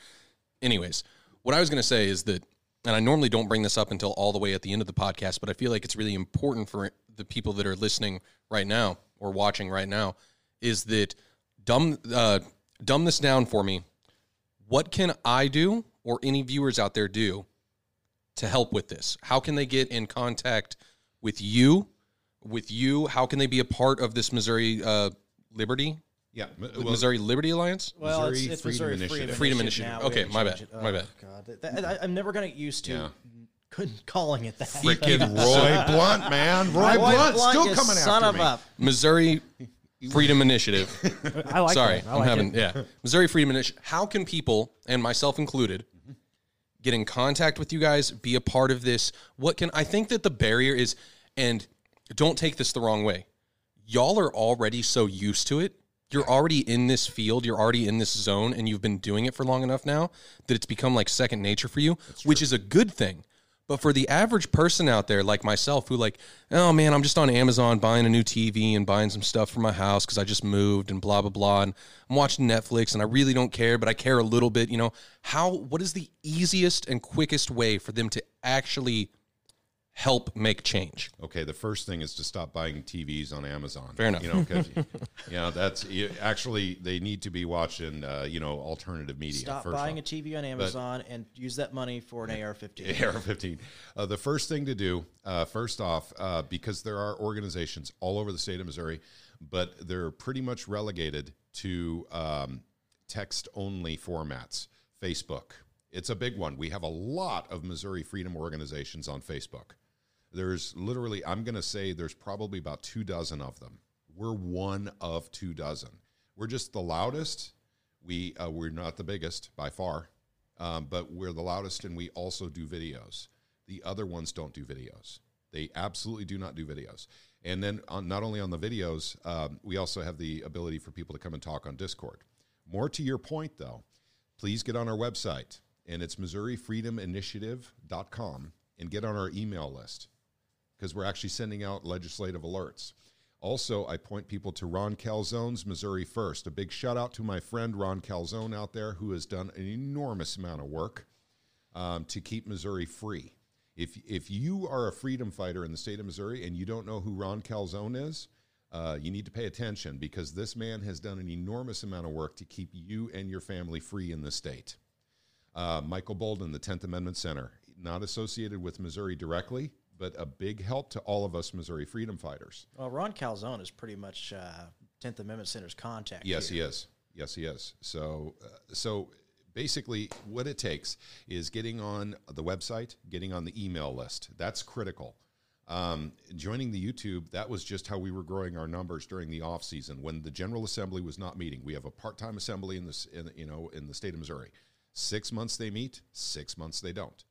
Anyways, what I was going to say is that, and I normally don't bring this up until all the way at the end of the podcast, but I feel like it's really important for the people that are listening right now or watching right now, is that dumb, uh, dumb this down for me. What can I do or any viewers out there do to help with this? How can they get in contact with you, with you? How can they be a part of this Missouri uh, Liberty? Yeah. Well, Missouri Liberty Alliance? Well, Missouri, it's, it's Freedom Missouri Initiative. Freedom, Freedom Initiative. Now, okay, my bad. Oh, my bad. God. That, that, I, I'm never going to get used to yeah. couldn't calling it that. Freaking Roy Blunt, man. Roy, Roy Blunt, Blunt still coming son after of me. Up. Missouri Freedom Initiative. I like Sorry, I I'm like having, it. yeah. Missouri Freedom Initiative. How can people, and myself included, mm-hmm. get in contact with you guys, be a part of this? What can, I think that the barrier is, and don't take this the wrong way, y'all are already so used to it. You're already in this field, you're already in this zone, and you've been doing it for long enough now that it's become like second nature for you, which is a good thing. But for the average person out there like myself who like, oh man, I'm just on Amazon buying a new T V and buying some stuff for my house because I just moved and blah, blah, blah. And I'm watching Netflix and I really don't care, but I care a little bit, you know. How? What is the easiest and quickest way for them to actually help make change? Okay, the first thing is to stop buying T Vs on Amazon. Fair enough. You know, because you know, that's you, actually they need to be watching uh, you know, alternative media. Stop first buying off. a T V on Amazon but, and use that money for an A R fifteen. A R fifteen. Uh, the first thing to do, uh, first off, uh, because there are organizations all over the state of Missouri, but they're pretty much relegated to um, text-only formats. Facebook, it's a big one. We have a lot of Missouri Freedom organizations on Facebook. There's literally, I'm going to say there's probably about two dozen of them. We're one of two dozen. We're just the loudest. We, uh, we're not the biggest by far, um, but we're the loudest, and we also do videos. The other ones don't do videos. They absolutely do not do videos. And then on, not only on the videos, um, we also have the ability for people to come and talk on Discord. More to your point, though, please get on our website, and it's Missouri Freedom Initiative dot com, and get on our email list, because we're actually sending out legislative alerts. Also, I point people to Ron Calzone's Missouri First. A big shout out to my friend Ron Calzone out there, who has done an enormous amount of work um, to keep Missouri free. If, if you are a freedom fighter in the state of Missouri and you don't know who Ron Calzone is, uh, you need to pay attention, because this man has done an enormous amount of work to keep you and your family free in the state. Uh, Michael Bolden, the Tenth Amendment Center, not associated with Missouri directly, but a big help to all of us Missouri freedom fighters. Well, Ron Calzone is pretty much uh, Tenth Amendment Center's contact. Yes, here. he is. Yes, he is. So, uh, so basically what it takes is getting on the website, getting on the email list. That's critical. Um, joining the YouTube, that was just how we were growing our numbers during the off season when the General Assembly was not meeting. We have a part-time assembly in this, in, you know, in the state of Missouri. Six months they meet, six months they don't.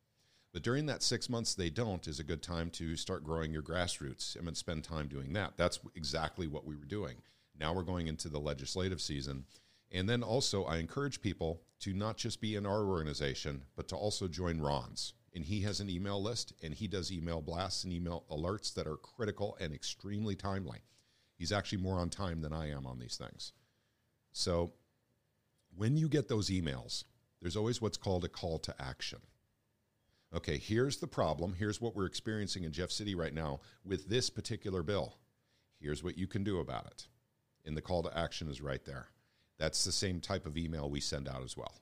But during that six months they don't is a good time to start growing your grassroots. I mean, spend time doing that. That's exactly what we were doing. Now we're going into the legislative season. And then also I encourage people to not just be in our organization, but to also join Ron's. And he has an email list, and he does email blasts and email alerts that are critical and extremely timely. He's actually more on time than I am on these things. So when you get those emails, there's always what's called a call to action. Okay, here's the problem. Here's what we're experiencing in Jeff City right now with this particular bill. Here's what you can do about it. And the call to action is right there. That's the same type of email we send out as well.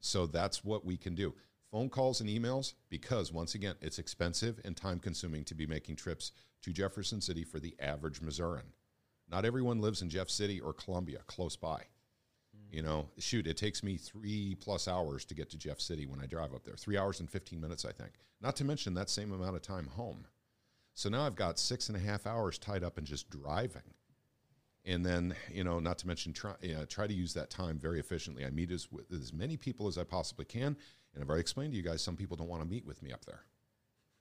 So that's what we can do. Phone calls and emails, because once again, it's expensive and time-consuming to be making trips to Jefferson City for the average Missourian. Not everyone lives in Jeff City or Columbia, close by. You know, shoot, it takes me three plus hours to get to Jeff City when I drive up there. Three hours and fifteen minutes, I think. Not to mention that same amount of time home. So now I've got six and a half hours tied up in just driving. And then, you know, not to mention try, you know, try to use that time very efficiently. I meet as, with as many people as I possibly can. And I've already explained to you guys, some people don't want to meet with me up there.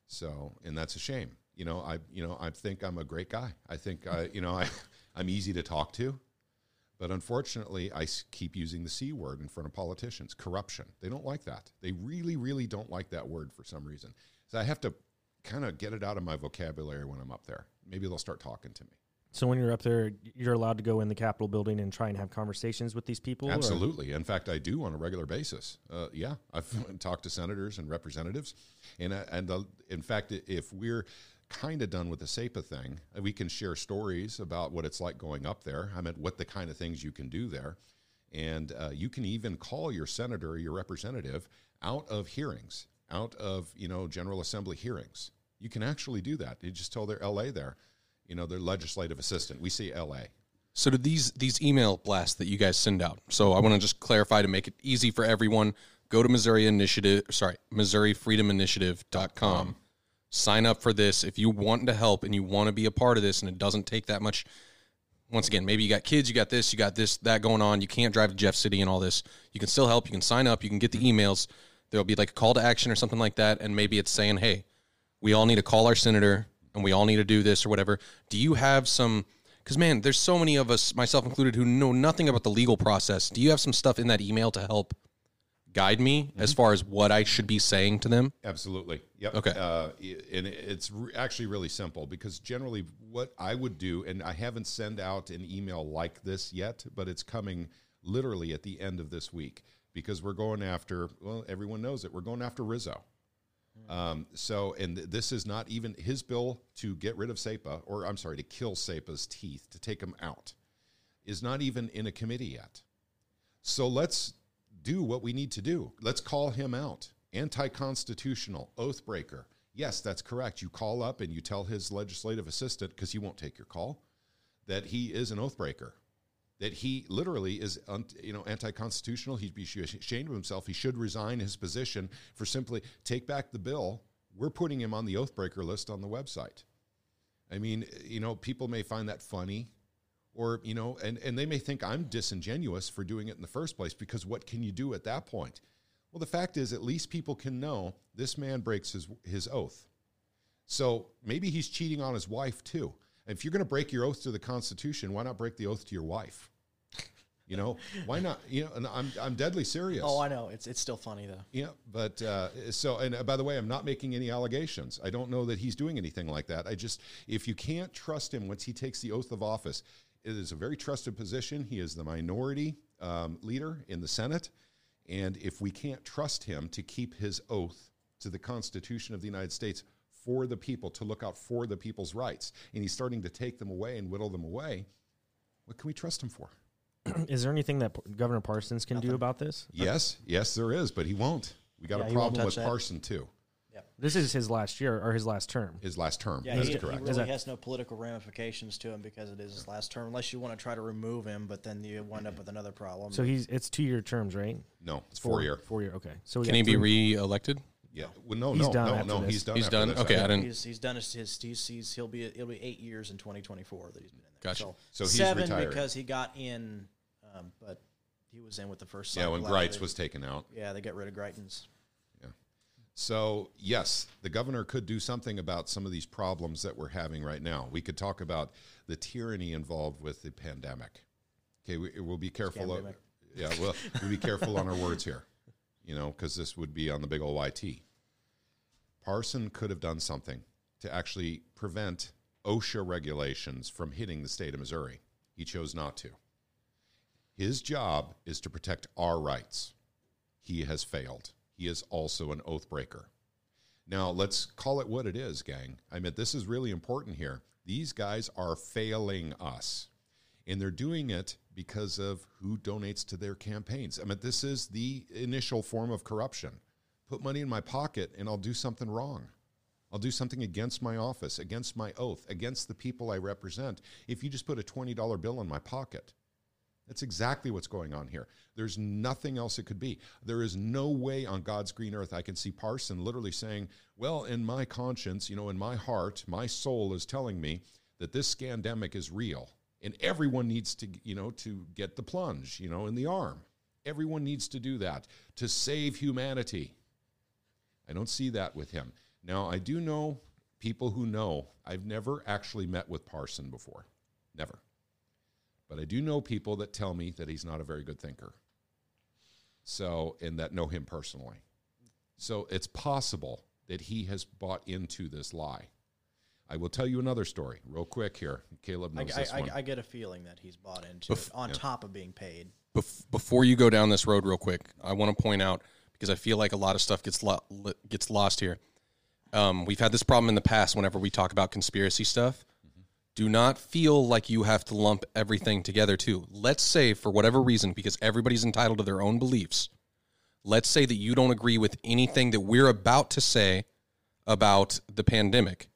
So, and that's a shame. You know, I, you know, I think I'm a great guy. I think, I, you know, I, I'm easy to talk to. But unfortunately, I keep using the C word in front of politicians, corruption. They don't like that. They really, really don't like that word for some reason. So I have to kind of get it out of my vocabulary when I'm up there. Maybe they'll start talking to me. So when you're up there, you're allowed to go in the Capitol building and try and have conversations with these people? Absolutely. Or? In fact, I do on a regular basis. Uh, yeah, I've talked to senators and representatives. And, uh, and uh, in fact, if we're kind of done with the SEPA thing, we can share stories about what it's like going up there. I mean, what the kind of things you can do there. And uh, you can even call your senator or your representative out of hearings, out of, you know, General Assembly hearings. You can actually do that. You just tell their L A there. You know, their legislative assistant. We see L A. So do these these email blasts that you guys send out. So I want to just clarify to make it easy for everyone. Go to Missouri Initiative, sorry, Missouri Freedom Initiative dot com. Um, Sign up for this. If you want to help and you want to be a part of this and it doesn't take that much, once again, maybe you got kids, you got this, you got this, that going on. You can't drive to Jeff City and all this. You can still help. You can sign up. You can get the emails. There'll be like a call to action or something like that. And maybe it's saying, hey, we all need to call our senator. And we all need to do this or whatever. Do you have some, because, man, there's so many of us, myself included, who know nothing about the legal process. Do you have some stuff in that email to help guide me mm-hmm. as far as what I should be saying to them? Absolutely. Yep. Okay. Uh, and it's re- actually really simple because generally what I would do, and I haven't sent out an email like this yet, but it's coming literally at the end of this week because we're going after, well, everyone knows it. We're going after Rizzo. Um, so, and th- this is not even his bill to get rid of SEPA, or I'm sorry, to kill SEPA's teeth, to take them out, is not even in a committee yet. So let's do what we need to do. Let's call him out. Anti-constitutional, oath breaker. Yes, that's correct. You call up and you tell his legislative assistant, because he won't take your call, that he is an oath breaker, that he literally is un, you know, anti-constitutional. He'd be ashamed of himself. He should resign his position for simply take back the bill. We're putting him on the oath breaker list on the website. I mean, you know, people may find that funny or, you know, and, and they may think I'm disingenuous for doing it in the first place because what can you do at that point? Well, the fact is at least people can know this man breaks his his oath. So maybe he's cheating on his wife too. If you're going to break your oath to the Constitution, why not break the oath to your wife? You know, why not? You know, and I'm I'm deadly serious. Oh, I know. It's it's still funny though. Yeah, but uh, so and uh, by the way, I'm not making any allegations. I don't know that he's doing anything like that. I just if you can't trust him once he takes the oath of office, it is a very trusted position. He is the minority um, leader in the Senate, and if we can't trust him to keep his oath to the Constitution of the United States. For the people, to look out for the people's rights. And he's starting to take them away and whittle them away. What can we trust him for? Is there anything that P- Governor Parsons can Nothing. do about this? Yes, yes, there is, but he won't. We got yeah, a problem with that. Parson, too. Yep. This is his last year, or his last term. His last term, yeah, that's he, correct. He really that, has no political ramifications to him because it is his last term, unless you want to try to remove him, but then you wind up with another problem. So he's it's two-year terms, right? No, it's four-year. Four, four-year, okay. So Can he be re-elected? Yeah, well, no, he's no, done no, no. This. He's done. He's done. This. Okay, I didn't. He's, he's done his. his he's, he'll be. It'll be eight years in twenty twenty-four that he's been in there. Gotcha. So, so he's seven retired. Because he got in, um, but he was in with the first. Yeah, when Greitens was taken out. Yeah, they got rid of Greitens. Yeah. So yes, the governor could do something about some of these problems that we're having right now. We could talk about the tyranny involved with the pandemic. Okay, we, we'll be careful. Of, yeah, well, we'll be careful on our words here. You know, because this would be on the big old Y T. Parson could have done something to actually prevent OSHA regulations from hitting the state of Missouri. He chose not to. His job is to protect our rights. He has failed. He is also an oath breaker. Now, let's call it what it is, gang. I mean, this is really important here. These guys are failing us. And they're doing it because of who donates to their campaigns. I mean, this is the initial form of corruption. Put money in my pocket and I'll do something wrong. I'll do something against my office, against my oath, against the people I represent. If you just put a twenty dollar bill in my pocket, that's exactly what's going on here. There's nothing else it could be. There is no way on God's green earth I can see Parson literally saying, well, in my conscience, you know, in my heart, my soul is telling me that this scandemic is real. And everyone needs to, you know, to get the plunge, you know, in the arm. Everyone needs to do that to save humanity. I don't see that with him. Now, I do know people who know. I've never actually met with Parson before. Never. But I do know people that tell me that he's not a very good thinker. So, and that know him personally. So it's possible that he has bought into this lie. I will tell you another story real quick here. Caleb knows I, this I, one. I, I get a feeling that he's bought into Bef- it on yeah. top of being paid. Bef- before you go down this road real quick, I want to point out, because I feel like a lot of stuff gets, lo- gets lost here. Um, we've had this problem in the past whenever we talk about conspiracy stuff. Mm-hmm. Do not feel like you have to lump everything together, too. Let's say, for whatever reason, because everybody's entitled to their own beliefs, let's say that you don't agree with anything that we're about to say about the pandemic.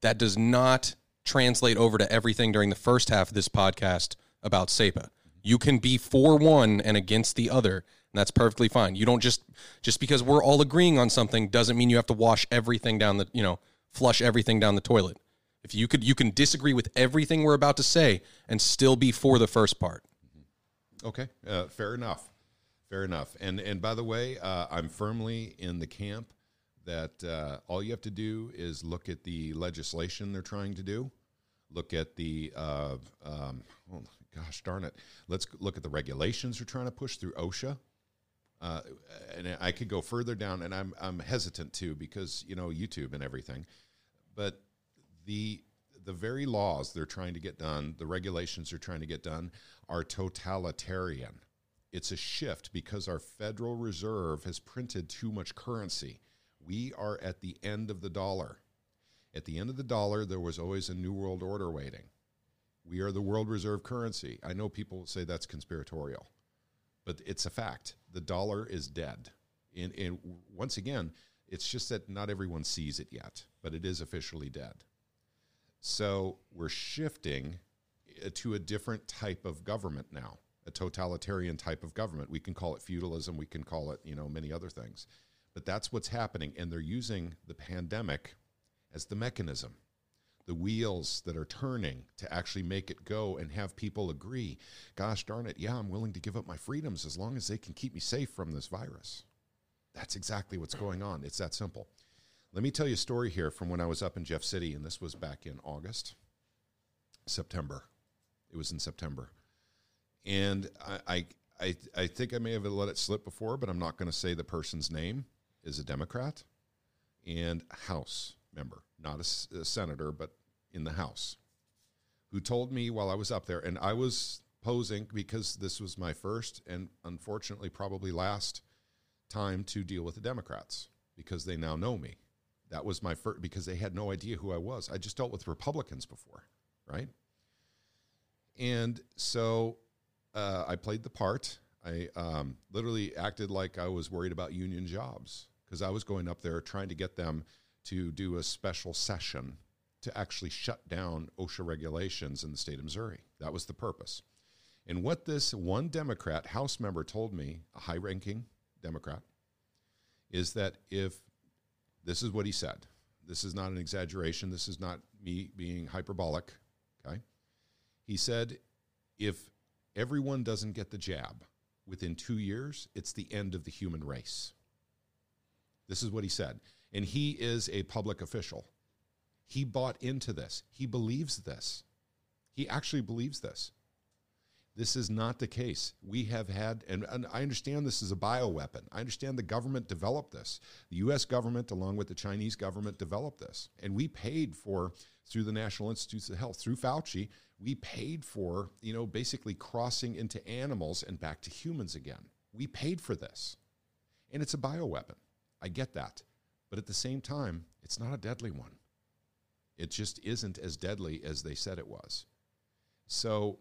That does not translate over to everything during the first half of this podcast about SEPA. You can be for one and against the other, and that's perfectly fine. You don't just, just because we're all agreeing on something doesn't mean you have to wash everything down the, you know, flush everything down the toilet. If you could, you can disagree with everything we're about to say and still be for the first part. Okay, uh, fair enough. Fair enough. And, and by the way, uh, I'm firmly in the camp that uh, all you have to do is look at the legislation they're trying to do, look at the, uh, um, oh, gosh darn it, let's look at the regulations they're trying to push through OSHA. Uh, and I could go further down, and I'm I'm hesitant to because, you know, YouTube and everything. But the the very laws they're trying to get done, the regulations they're trying to get done, are totalitarian. It's a shift because our Federal Reserve has printed too much currency. We are at the end of the dollar. At the end of the dollar, there was always a New World Order waiting. We are the world reserve currency. I know people will say that's conspiratorial, but it's a fact. The dollar is dead. And, and once again, it's just that not everyone sees it yet, but it is officially dead. So we're shifting to a different type of government now, a totalitarian type of government. We can call it feudalism. We can call it, you know, many other things. But that's what's happening, and they're using the pandemic as the mechanism, the wheels that are turning to actually make it go and have people agree, gosh darn it, yeah, I'm willing to give up my freedoms as long as they can keep me safe from this virus. That's exactly what's going on. It's that simple. Let me tell you a story here from when I was up in Jeff City, and this was back in August, September. It was in September. And I I, I, I think I may have let it slip before, but I'm not going to say the person's name. Is a Democrat and House member, not a, a senator, but in the House, who told me while I was up there, and I was posing because this was my first and unfortunately probably last time to deal with the Democrats because they now know me. That was my first, because they had no idea who I was. I just dealt with Republicans before, right? And so uh, I played the part. I um, literally acted like I was worried about union jobs. Because I was going up there trying to get them to do a special session to actually shut down OSHA regulations in the state of Missouri. That was the purpose. And what this one Democrat House member told me, a high-ranking Democrat, is that if, this is what he said, this is not an exaggeration, this is not me being hyperbolic, okay? He said, if everyone doesn't get the jab within two years, it's the end of the human race. This is what he said. And he is a public official. He bought into this. He believes this. He actually believes this. This is not the case. We have had, and, and I understand this is a bioweapon. I understand the government developed this. The U S government, along with the Chinese government, developed this. And we paid for, through the National Institutes of Health, through Fauci, we paid for, you know, basically crossing into animals and back to humans again. We paid for this. And it's a bioweapon. I get that. But at the same time, it's not a deadly one. It just isn't as deadly as they said it was. So,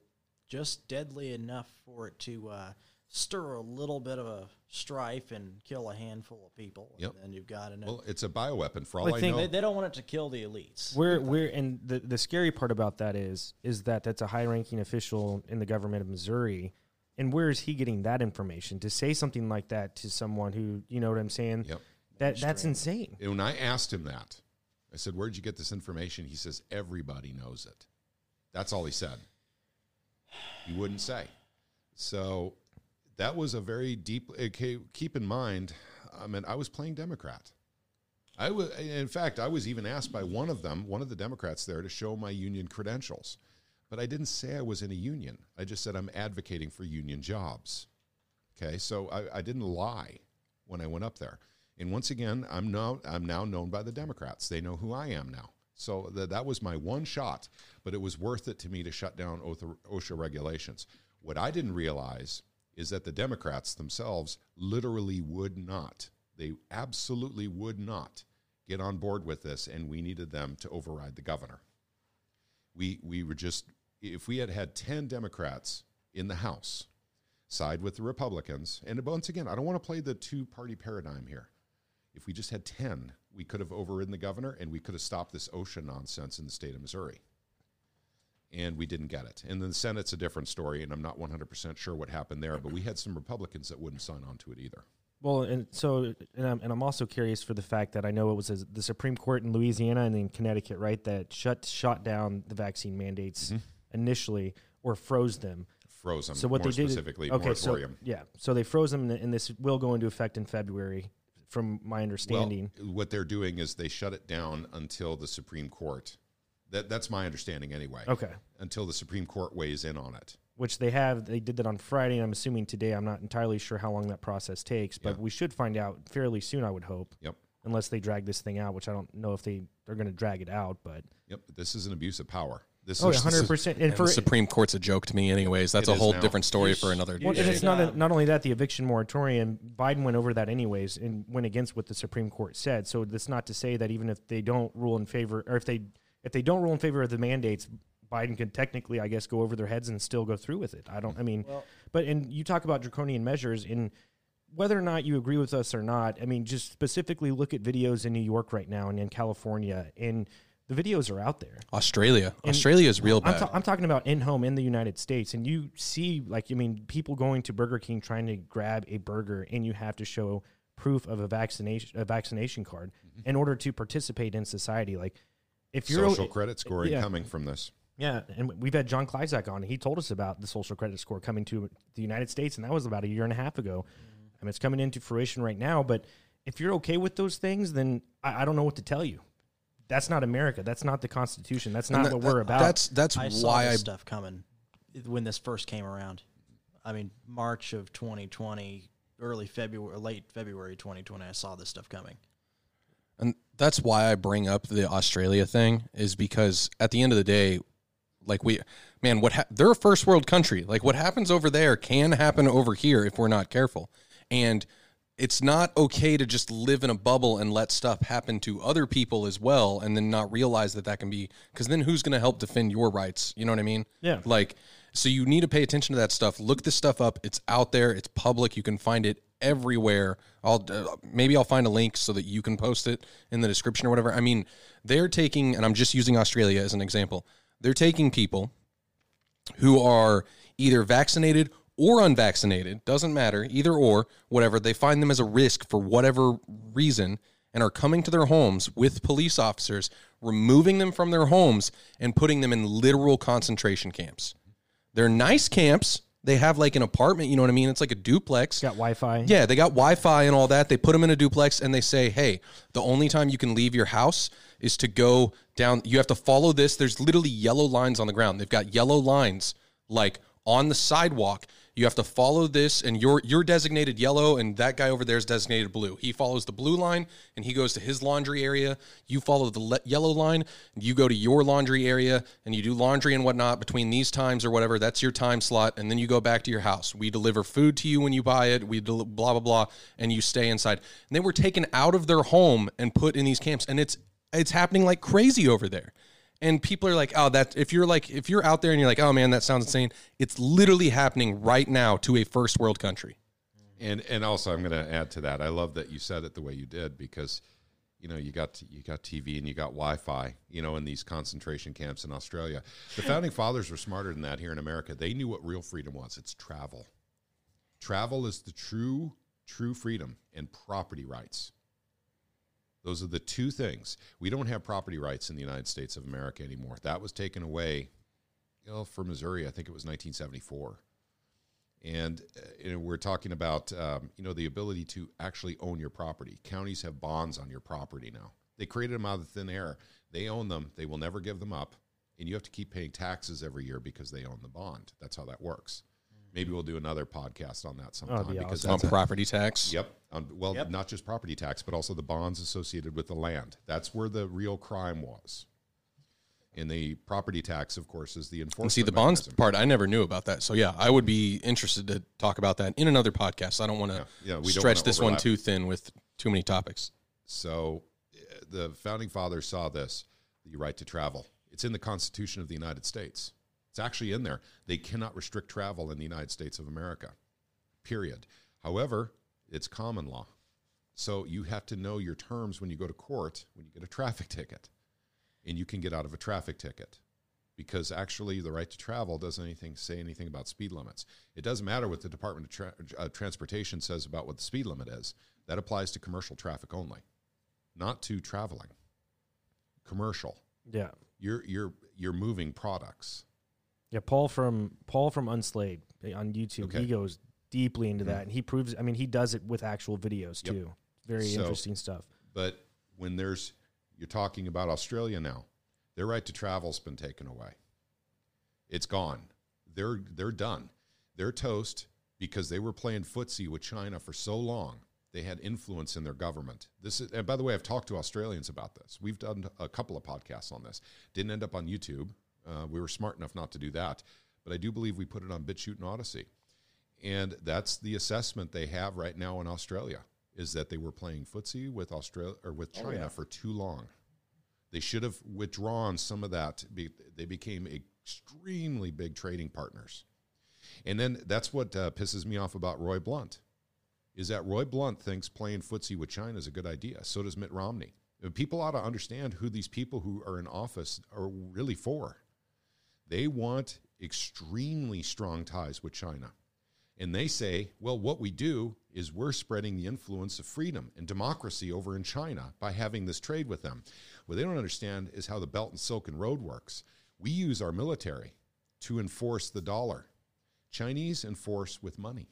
just deadly enough for it to uh, stir a little bit of a strife and kill a handful of people. Yep. And then you've got enough. Well, it's a bioweapon for all well, I know. They, they don't want it to kill the elites. We're we're and the, the scary part about that is is that that's a high-ranking official in the government of Missouri. And where is he getting that information to say something like that to someone who, you know what I'm saying? Yep. That that's insane. And when I asked him that, I said, where'd you get this information? He says, everybody knows it. That's all he said. He wouldn't say. So that was a very deep, okay, keep in mind, I mean, I was playing Democrat. I was, in fact, I was even asked by one of them, one of the Democrats there, to show my union credentials. But I didn't say I was in a union. I just said I'm advocating for union jobs. Okay, so I, I didn't lie when I went up there. And once again, I'm now, I'm now known by the Democrats. They know who I am now. So th- that was my one shot, but it was worth it to me to shut down OSHA regulations. What I didn't realize is that the Democrats themselves literally would not, they absolutely would not get on board with this, and we needed them to override the governor. We we were just, if we had had ten Democrats in the House side with the Republicans, and once again, I don't want to play the two-party paradigm here. If we just had ten, we could have overridden the governor, and we could have stopped this OSHA nonsense in the state of Missouri. And we didn't get it. And then the Senate's a different story, and I'm not one hundred percent sure what happened there, but we had some Republicans that wouldn't sign on to it either. Well, and so, and I'm, and I'm also curious for the fact that I know it was a, the Supreme Court in Louisiana and in Connecticut, right, that shut shot down the vaccine mandates mm-hmm. initially, or froze them. Froze them, so what more they specifically, did, okay, moratorium. So, yeah, so they froze them, and this will go into effect in February, from my understanding. Well, what they're doing is they shut it down until the Supreme Court. That, that's my understanding anyway. Okay. Until the Supreme Court weighs in on it. Which they have. They did that on Friday, and I'm assuming today. I'm not entirely sure how long that process takes, but yeah. we should find out fairly soon, I would hope. Yep. Unless they drag this thing out, which I don't know if they, they're going to drag it out. But Yep, this is an abuse of power. This oh, is, one hundred percent. This is, and and for, the Supreme Court's a joke to me anyways. That's a whole now. different story for another well, day. And it's not, a, not only that, the eviction moratorium, Biden went over that anyways and went against what the Supreme Court said. So that's not to say that even if they don't rule in favor, or if they if they don't rule in favor of the mandates, Biden can technically, I guess, go over their heads and still go through with it. I don't, I mean, well, but and you talk about draconian measures, in whether or not you agree with us or not, I mean, just specifically look at videos in New York right now and in California, and the videos are out there. Australia. And Australia's real bad. I'm, ta- I'm talking about in-home in the United States, and you see, like, I mean, people going to Burger King trying to grab a burger, and you have to show proof of a vaccination, a vaccination card mm-hmm. in order to participate in society. Like, if you're... Social credit scoring yeah, coming from this. Yeah, and we've had John Kleizak on, and he told us about the social credit score coming to the United States, and that was about a year and a half ago. Mm-hmm. I mean, it's coming into fruition right now, but if you're okay with those things, then I, I don't know what to tell you. That's not America. That's not the Constitution. That's not that, what that, we're about. That's that's I saw why this I... stuff coming when this first came around. I mean, March of twenty twenty, early February, late February twenty twenty, I saw this stuff coming. And that's why I bring up the Australia thing, is because at the end of the day, Like we, man, what ha- they're a first world country. Like what happens over there can happen over here if we're not careful. And it's not okay to just live in a bubble and let stuff happen to other people as well, and then not realize that that can be, because then who's going to help defend your rights? You know what I mean? Yeah. Like, so you need to pay attention to that stuff. Look this stuff up. It's out there. It's public. You can find it everywhere. I'll uh, maybe I'll find a link so that you can post it in the description or whatever. I mean, they're taking, and I'm just using Australia as an example. They're taking people who are either vaccinated or unvaccinated, doesn't matter, either or, whatever. They find them as a risk for whatever reason and are coming to their homes with police officers, removing them from their homes and putting them in literal concentration camps. They're nice camps. They have like an apartment, you know what I mean? It's like a duplex. Got Wi-Fi. Yeah, they got Wi-Fi and all that. They put them in a duplex and they say, hey, the only time you can leave your house is to go down. You have to follow this. There's literally yellow lines on the ground. They've got yellow lines like on the sidewalk. You have to follow this, and you're, you're designated yellow, and that guy over there is designated blue. He follows the blue line, and he goes to his laundry area. You follow the le- yellow line, and you go to your laundry area, and you do laundry and whatnot between these times or whatever. That's your time slot, and then you go back to your house. We deliver food to you when you buy it. We del- blah, blah, blah, and you stay inside. And they were taken out of their home and put in these camps, and it's it's happening like crazy over there. And people are like, oh, that if you're like, if you're out there and you're like, oh man, that sounds insane. It's literally happening right now to a first world country. And and also, I'm going to add to that. I love that you said it the way you did, because, you know, you got you got T V and you got Wi-Fi, you know, in these concentration camps in Australia. The founding fathers were smarter than that here in America. They knew what real freedom was. It's travel. Travel is the true, true freedom, and property rights. Those are the two things. We don't have property rights in the United States of America anymore. That was taken away, you know, for Missouri, I think it was nineteen seventy-four. And uh, you know, we're talking about um, you know, the ability to actually own your property. Counties have bonds on your property now. They created them out of thin air. They own them. They will never give them up. And you have to keep paying taxes every year because they own the bond. That's how that works. Maybe we'll do another podcast on that sometime. Be because awesome. On property tax? Yep. Um, well, yep. Not just property tax, but also the bonds associated with the land. That's where the real crime was. And the property tax, of course, is the enforcement. And see, the mechanism. Bonds part, I never knew about that. So, yeah, I would be interested to talk about that in another podcast. I don't want to yeah, yeah, stretch this overlap. One too thin with too many topics. So the founding fathers saw this, the right to travel. It's in the Constitution of the United States. It's actually in there. They cannot restrict travel in the United States of America, period. However, it's common law. So you have to know your terms when you go to court, when you get a traffic ticket. And you can get out of a traffic ticket because actually the right to travel doesn't anything say anything about speed limits. It doesn't matter what the Department of Tra- uh, Transportation says about what the speed limit is. That applies to commercial traffic only, not to traveling. Commercial. Yeah. You're, you're, you're moving products. Yeah, Paul from Paul from Unslayed on YouTube, okay. He goes deeply into yeah. that, and he proves, I mean, he does it with actual videos, yep. too. Very so, interesting stuff. But when there's, you're talking about Australia now, their right to travel's been taken away. It's gone. They're, they're done. They're toast because they were playing footsie with China for so long. They had influence in their government. This is, and by the way, I've talked to Australians about this. We've done a couple of podcasts on this. Didn't end up on YouTube. Uh, we were smart enough not to do that. But I do believe we put it on BitChute and Odyssey. And that's the assessment they have right now in Australia, is that they were playing footsie with Australia or with China oh, yeah. for too long. They should have withdrawn some of that. Be, they became extremely big trading partners. And then that's what uh, pisses me off about Roy Blunt, is that Roy Blunt thinks playing footsie with China is a good idea. So does Mitt Romney. People ought to understand who these people who are in office are really for. They want extremely strong ties with China. And they say, well, what we do is we're spreading the influence of freedom and democracy over in China by having this trade with them. What they don't understand is how the Belt and Silken Road works. We use our military to enforce the dollar. Chinese enforce with money.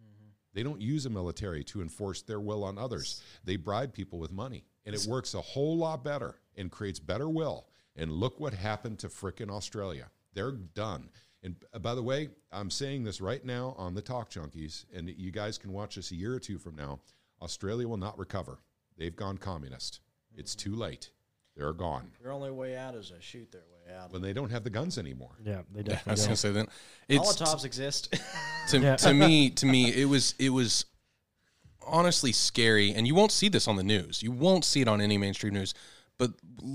Mm-hmm. They don't use a military to enforce their will on others. They bribe people with money. And it works a whole lot better and creates better will. And look what happened to frickin' Australia. They're done. And by the way, I'm saying this right now on the Talk Junkies, and you guys can watch this a year or two from now. Australia will not recover. They've gone communist. Mm-hmm. It's too late. They're gone. Their only way out is to shoot their way out. When they don't have the guns anymore. Yeah, they definitely. Yeah, I was going to say that. It's, Holotovs exist. to, yeah. to me, to me, it was it was honestly scary, and you won't see this on the news. You won't see it on any mainstream news. But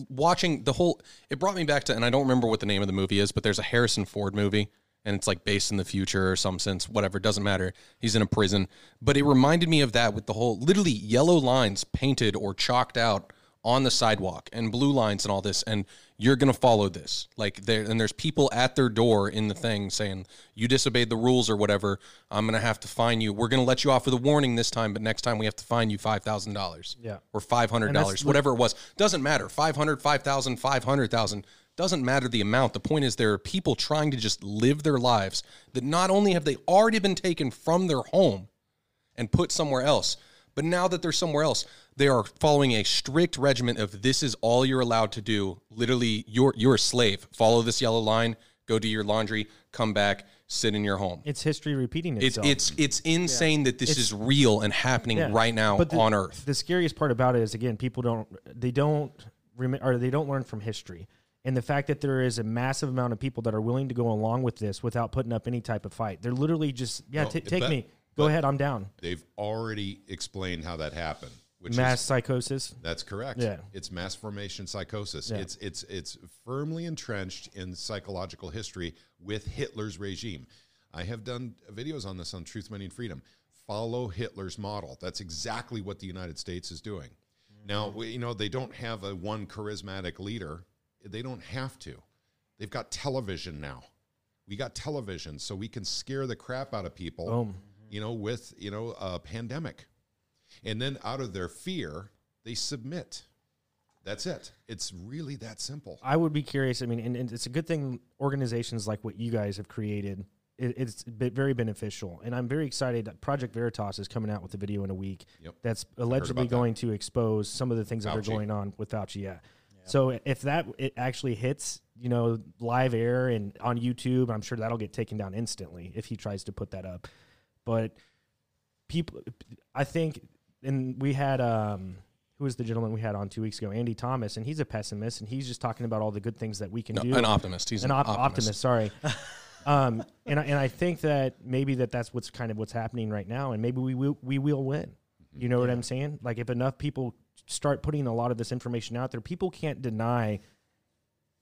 watching the whole, it brought me back to, and I don't remember what the name of the movie is, but there's a Harrison Ford movie, and it's like based in the future or some sense, whatever, doesn't matter. He's in a prison. But it reminded me of that with the whole, literally yellow lines painted or chalked out on the sidewalk and blue lines and all this, and you're going to follow this. Like there, and there's people at their door in the thing saying, you disobeyed the rules or whatever, I'm going to have to fine you. We're going to let you off with a warning this time, but next time we have to fine you five thousand dollars yeah. or five hundred dollars, whatever it was. Doesn't matter. five hundred, five thousand, five hundred thousand. Doesn't matter the amount. The point is there are people trying to just live their lives that not only have they already been taken from their home and put somewhere else, but now that they're somewhere else, they are following a strict regimen of this is all you're allowed to do. Literally, you're you're a slave. Follow this yellow line, go do your laundry, come back, sit in your home. It's history repeating itself. It's it's, it's insane yeah. that this it's, is real and happening yeah. right now but the, on Earth. The scariest part about it is, again, people don't they don't or they don't learn from history. And the fact that there is a massive amount of people that are willing to go along with this without putting up any type of fight. They're literally just, yeah, no, t- take that, me. Go ahead, I'm down. They've already explained how that happened. Which mass is, psychosis. That's correct. Yeah. It's mass formation psychosis. Yeah. It's it's it's firmly entrenched in psychological history with Hitler's regime. I have done videos on this on Truth, Money, and Freedom. Follow Hitler's model. That's exactly what the United States is doing. Mm-hmm. Now, you know, they don't have a one charismatic leader. They don't have to. They've got television now. We got television, so we can scare the crap out of people. Boom. You know, with, you know, a pandemic. And then out of their fear, they submit. That's it. It's really that simple. I would be curious. I mean, and, and it's a good thing organizations like what you guys have created it, it's very beneficial. And I'm very excited. Project Veritas is coming out with a video in a week yep. that's allegedly going that. to expose some of the things Fauci. that are going on with Fauci. Yeah. So if that it actually hits, you know, live air and on YouTube, I'm sure that'll get taken down instantly if he tries to put that up. But people, I think, and we had, um, who was the gentleman we had on two weeks ago? Andy Thomas, and he's a pessimist, and he's just talking about all the good things that we can no, do. An optimist. He's an, an op- optimist. optimist. Sorry. um, and I, and I think that maybe that that's what's kind of what's happening right now, and maybe we will, we will win. You know yeah. what I'm saying? Like if enough people start putting a lot of this information out there, people can't deny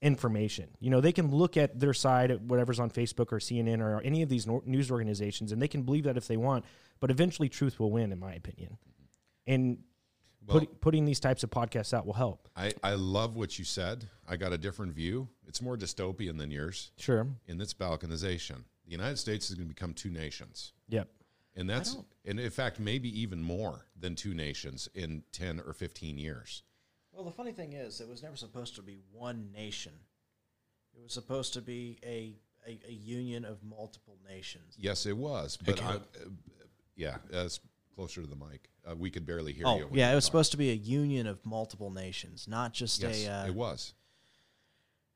information. You know, they can look at their side at whatever's on Facebook or C N N or any of these news organizations, and they can believe that if they want, but eventually truth will win, in my opinion. And well, put, putting these types of podcasts out will help. I, I love what you said. I got a different view. It's more dystopian than yours. Sure. And it's balkanization. The United States is going to become two nations. Yep. And that's, and in fact, maybe even more than two nations in ten or fifteen years. Well, the funny thing is, it was never supposed to be one nation. It was supposed to be a a, a union of multiple nations. Yes, it was. But okay. I, uh, yeah, that's uh, closer to the mic. Uh, we could barely hear oh, you. Yeah, it was supposed to be a union of multiple nations, not just yes, a. Uh, it was.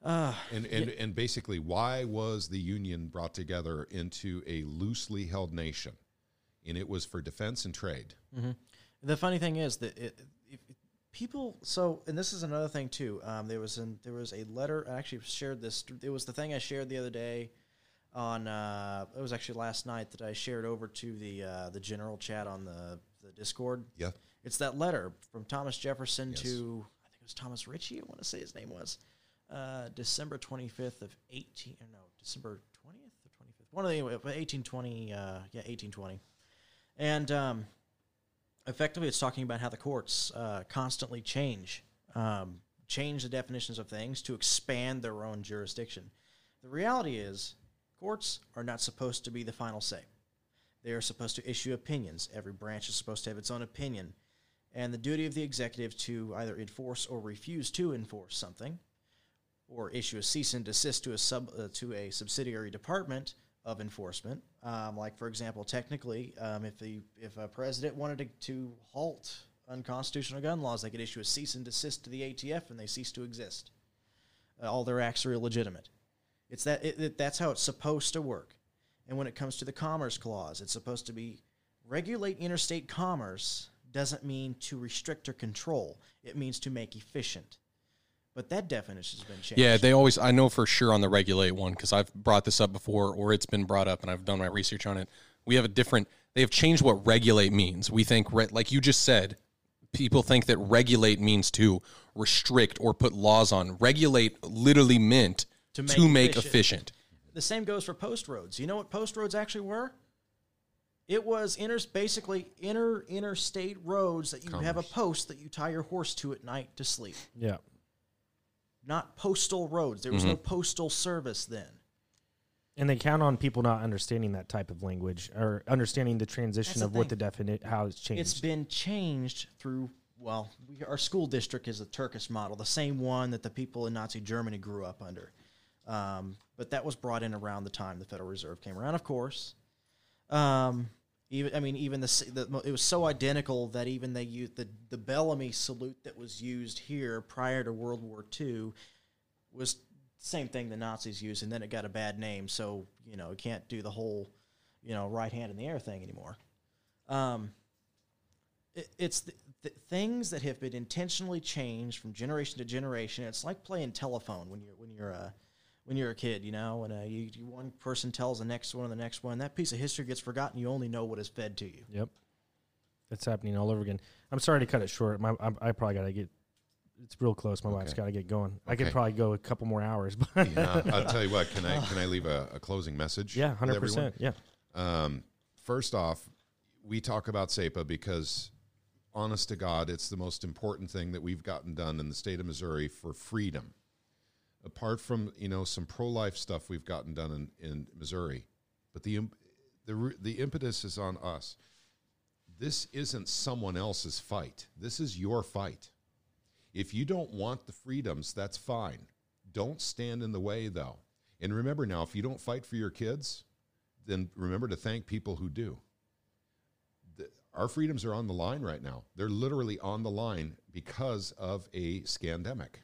Uh, and and, yeah. and basically, why was the union brought together into a loosely held nation? And it was for defense and trade. Mm-hmm. The funny thing is that it, it, it, people. So, and this is another thing too. Um, there was an, there was a letter. I actually shared this. It was the thing I shared the other day. On uh, it was actually last night that I shared over to the uh, the general chat on the, the Discord. Yeah, it's that letter from Thomas Jefferson yes. to I think it was Thomas Ritchie. I want to say his name was uh, December twenty fifth of eighteen. Or no, December twentieth or twenty fifth. One of the anyway, eighteen twenty. Uh, yeah, eighteen twenty. And um, effectively, it's talking about how the courts uh, constantly change, um, change the definitions of things to expand their own jurisdiction. The reality is, courts are not supposed to be the final say. They are supposed to issue opinions. Every branch is supposed to have its own opinion. And the duty of the executive to either enforce or refuse to enforce something, or issue a cease and desist to a sub uh, to a subsidiary department of enforcement, um, like for example, technically, um, if the if a president wanted to, to halt unconstitutional gun laws, they could issue a cease and desist to the A T F, and they cease to exist. Uh, all their acts are illegitimate. It's that it, it, that's how it's supposed to work. And when it comes to the Commerce Clause, it's supposed to be regulate interstate commerce. Doesn't mean to restrict or control. It means to make efficient. But that definition has been changed. Yeah, they always, I know for sure on the regulate one, because I've brought this up before, or it's been brought up, and I've done my research on it. We have a different, they have changed what regulate means. We think, like you just said, people think that regulate means to restrict or put laws on. Regulate literally meant to make, to make efficient. efficient. The same goes for post roads. You know what post roads actually were? It was inter- basically inter- interstate roads that you Commerce. have a post that you tie your horse to at night to sleep. Yeah. Not postal roads. There was mm-hmm. no postal service then. And they count on people not understanding that type of language or understanding the transition of thing. what the defini- how it's changed. It's been changed through, well, we, our school district is a Turkish model, the same one that the people in Nazi Germany grew up under. Um, but that was brought in around the time the Federal Reserve came around, of course. Um, even I mean, even the, the it was so identical that even they used the, the Bellamy salute that was used here prior to World War Two was the same thing the Nazis used, and then it got a bad name, so you know, it can't do the whole you know right hand in the air thing anymore. Um, it, it's the, the things that have been intentionally changed from generation to generation. It's like playing telephone when you're when you're a when you're a kid, you know, and uh, you, you one person tells the next one and the next one, that piece of history gets forgotten. You only know what is fed to you. Yep, that's happening all over again. I'm sorry to cut it short. My, I, I probably gotta get. It's real close. My okay. wife's gotta get going. Okay. I could probably go a couple more hours. But yeah, I'll tell you what. Can I can I leave a, a closing message? Yeah, one hundred percent. Yeah. Um, first off, we talk about SEPA because, honest to God, it's the most important thing that we've gotten done in the state of Missouri for freedom. Apart from, you know, some pro-life stuff we've gotten done in, in Missouri. But the, the the impetus is on us. This isn't someone else's fight. This is your fight. If you don't want the freedoms, that's fine. Don't stand in the way, though. And remember now, if you don't fight for your kids, then remember to thank people who do. The, our freedoms are on the line right now. They're literally on the line because of a scandemic.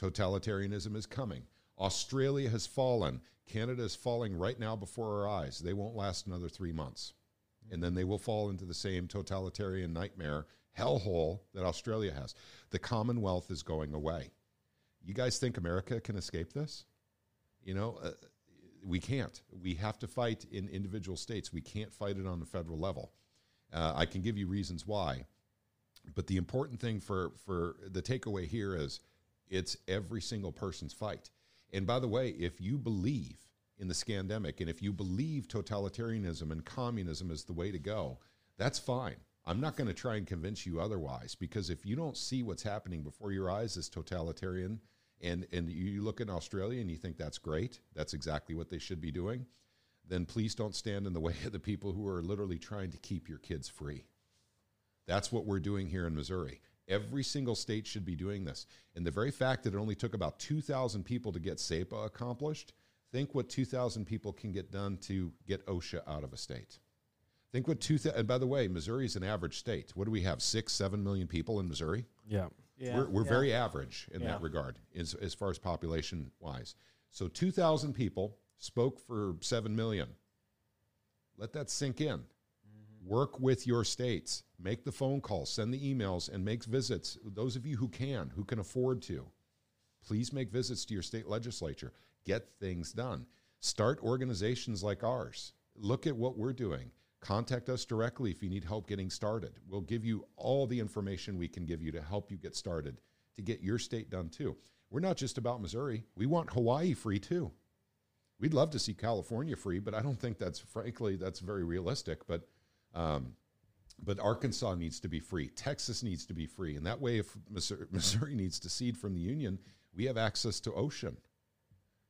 Totalitarianism is coming. Australia has fallen. Canada is falling right now before our eyes. They won't last another three months. And then they will fall into the same totalitarian nightmare hellhole that Australia has. The Commonwealth is going away. You guys think America can escape this? You know, uh, we can't. We have to fight in individual states. We can't fight it on the federal level. Uh, I can give you reasons why. But the important thing for, for the takeaway here is it's every single person's fight. And by the way, if you believe in the scandemic and if you believe totalitarianism and communism is the way to go, that's fine. I'm not going to try and convince you otherwise, because if you don't see what's happening before your eyes as totalitarian and, and you look in Australia and you think that's great, that's exactly what they should be doing, then please don't stand in the way of the people who are literally trying to keep your kids free. That's what we're doing here in Missouri. Every single state should be doing this. And the very fact that it only took about two thousand people to get SEPA accomplished, think what two thousand people can get done to get OSHA out of a state. Think what two, th- and by the way, Missouri is an average state. What do we have, six, seven million people in Missouri? Yeah. yeah. We're, we're yeah. very average in yeah. that regard as, as far as population-wise. So two thousand people spoke for seven million. Let that sink in. Mm-hmm. Work with your states. Make the phone calls, send the emails, and make visits. Those of you who can, who can afford to, please make visits to your state legislature. Get things done. Start organizations like ours. Look at what we're doing. Contact us directly if you need help getting started. We'll give you all the information we can give you to help you get started, to get your state done too. We're not just about Missouri. We want Hawaii free too. We'd love to see California free, but I don't think that's, frankly, that's very realistic. But um, but Arkansas needs to be free. Texas needs to be free. And that way, if Missouri, Missouri needs to secede from the Union, we have access to ocean.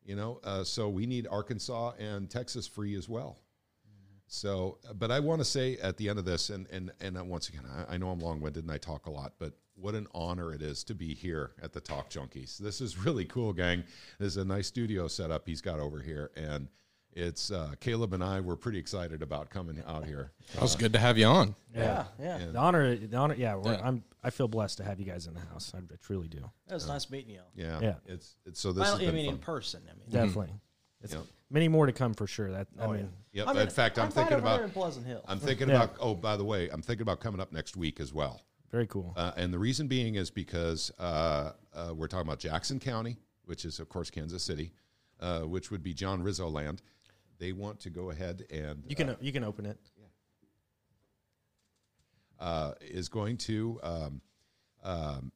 You know, uh, so we need Arkansas and Texas free as well. So, but I want to say at the end of this, and and and once again, I, I know I'm long-winded and I talk a lot, but what an honor it is to be here at the Talk Junkies. This is really cool, gang. This is a nice studio setup he's got over here, and it's uh, Caleb and I were pretty excited about coming out here. It was uh, good to have you on. Yeah, yeah. yeah. The honor, the honor. Yeah, we're, yeah, I'm. I feel blessed to have you guys in the house. I, I truly do. It was uh, nice meeting you. Yeah, yeah. It's it's so this. Well, has I been mean, fun. in person. I mean, definitely. Mm-hmm. It's, yep. Many more to come for sure. That I oh, mean, yeah. yep. I mean, in fact, I'm, I'm thinking about in Pleasant Hill. I'm thinking yeah. about. Oh, by the way, I'm thinking about coming up next week as well. Very cool. Uh, and the reason being is because uh, uh, we're talking about Jackson County, which is of course Kansas City, uh, which would be John Rizzo land. They want to go ahead and you can uh, you can open it. Yeah. Uh, is going to um, um,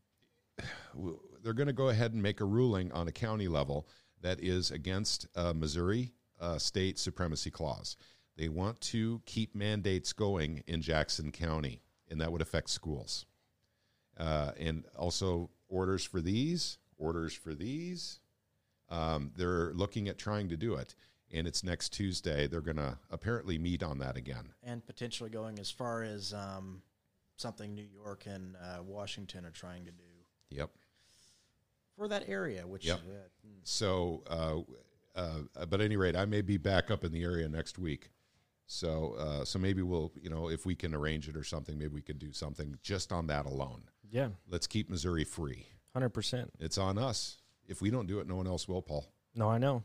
they're going to go ahead and make a ruling on a county level that is against uh, Missouri uh, state supremacy clause. They want to keep mandates going in Jackson County, and that would affect schools. Uh, and also orders for these, orders for these. Um, they're looking at trying to do it, and it's next Tuesday. They're going to apparently meet on that again. And potentially going as far as um, something New York and uh, Washington are trying to do. Yep. For that area, which yep. uh, hmm. so, uh, uh, but at any rate, I may be back up in the area next week. So, uh, so maybe we'll, you know, if we can arrange it or something, maybe we can do something just on that alone. Yeah, let's keep Missouri free. one hundred percent. It's on us. If we don't do it, no one else will. Paul. No, I know.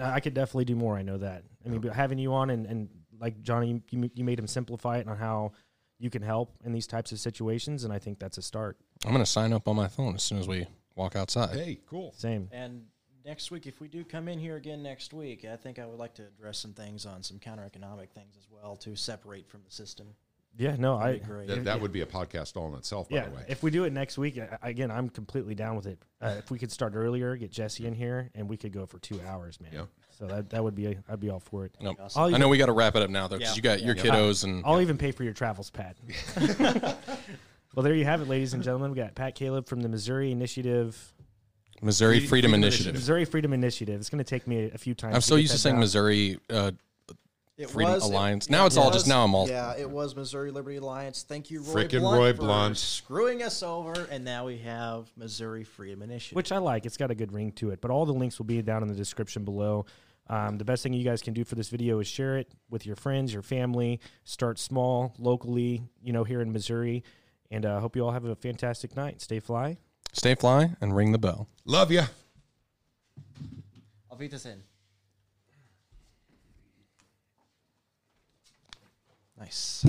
I could definitely do more. I know that. I mean, yeah. but having you on and, and like Johnny, you you made him simplify it on how you can help in these types of situations, and I think that's a start. I'm gonna sign up on my phone as soon as we. Walk outside. Hey, cool. Same. And next week, if we do come in here again next week, I think I would like to address some things on some counter-economic things as well to separate from the system. Yeah, no, That'd I agree. That, that would be a podcast all in itself, by yeah, the way. If we do it next week, again, I'm completely down with it. Uh, if we could start earlier, get Jesse in here, and we could go for two hours, man. Yeah. So that, that would be, a, I'd be all for it. Nope. Awesome. I even, know we got to wrap it up now, though, because yeah, you got yeah, your yeah. kiddos. and. I'll yeah. even pay for your travels, Pat. Well, there you have it, ladies and gentlemen. We've got Pat Caleb from the Missouri Initiative. Missouri Freedom, Freedom Initiative. Missouri Freedom Initiative. It's going to take me a, a few times. I'm so used to saying out. Missouri uh, Freedom was, Alliance. It, now it it's was, all just, now I'm all. Yeah, it was Missouri Liberty Alliance. Thank you, Roy Frickin' Blunt, Roy Blunt. For screwing us over. And now we have Missouri Freedom Initiative. Which I like. It's got a good ring to it. But all the links will be down in the description below. Um, the best thing you guys can do for this video is share it with your friends, your family. Start small, locally, you know, here in Missouri. And I uh, hope you all have a fantastic night. Stay fly. Stay fly and ring the bell. Love ya. I'll beat this in. Nice.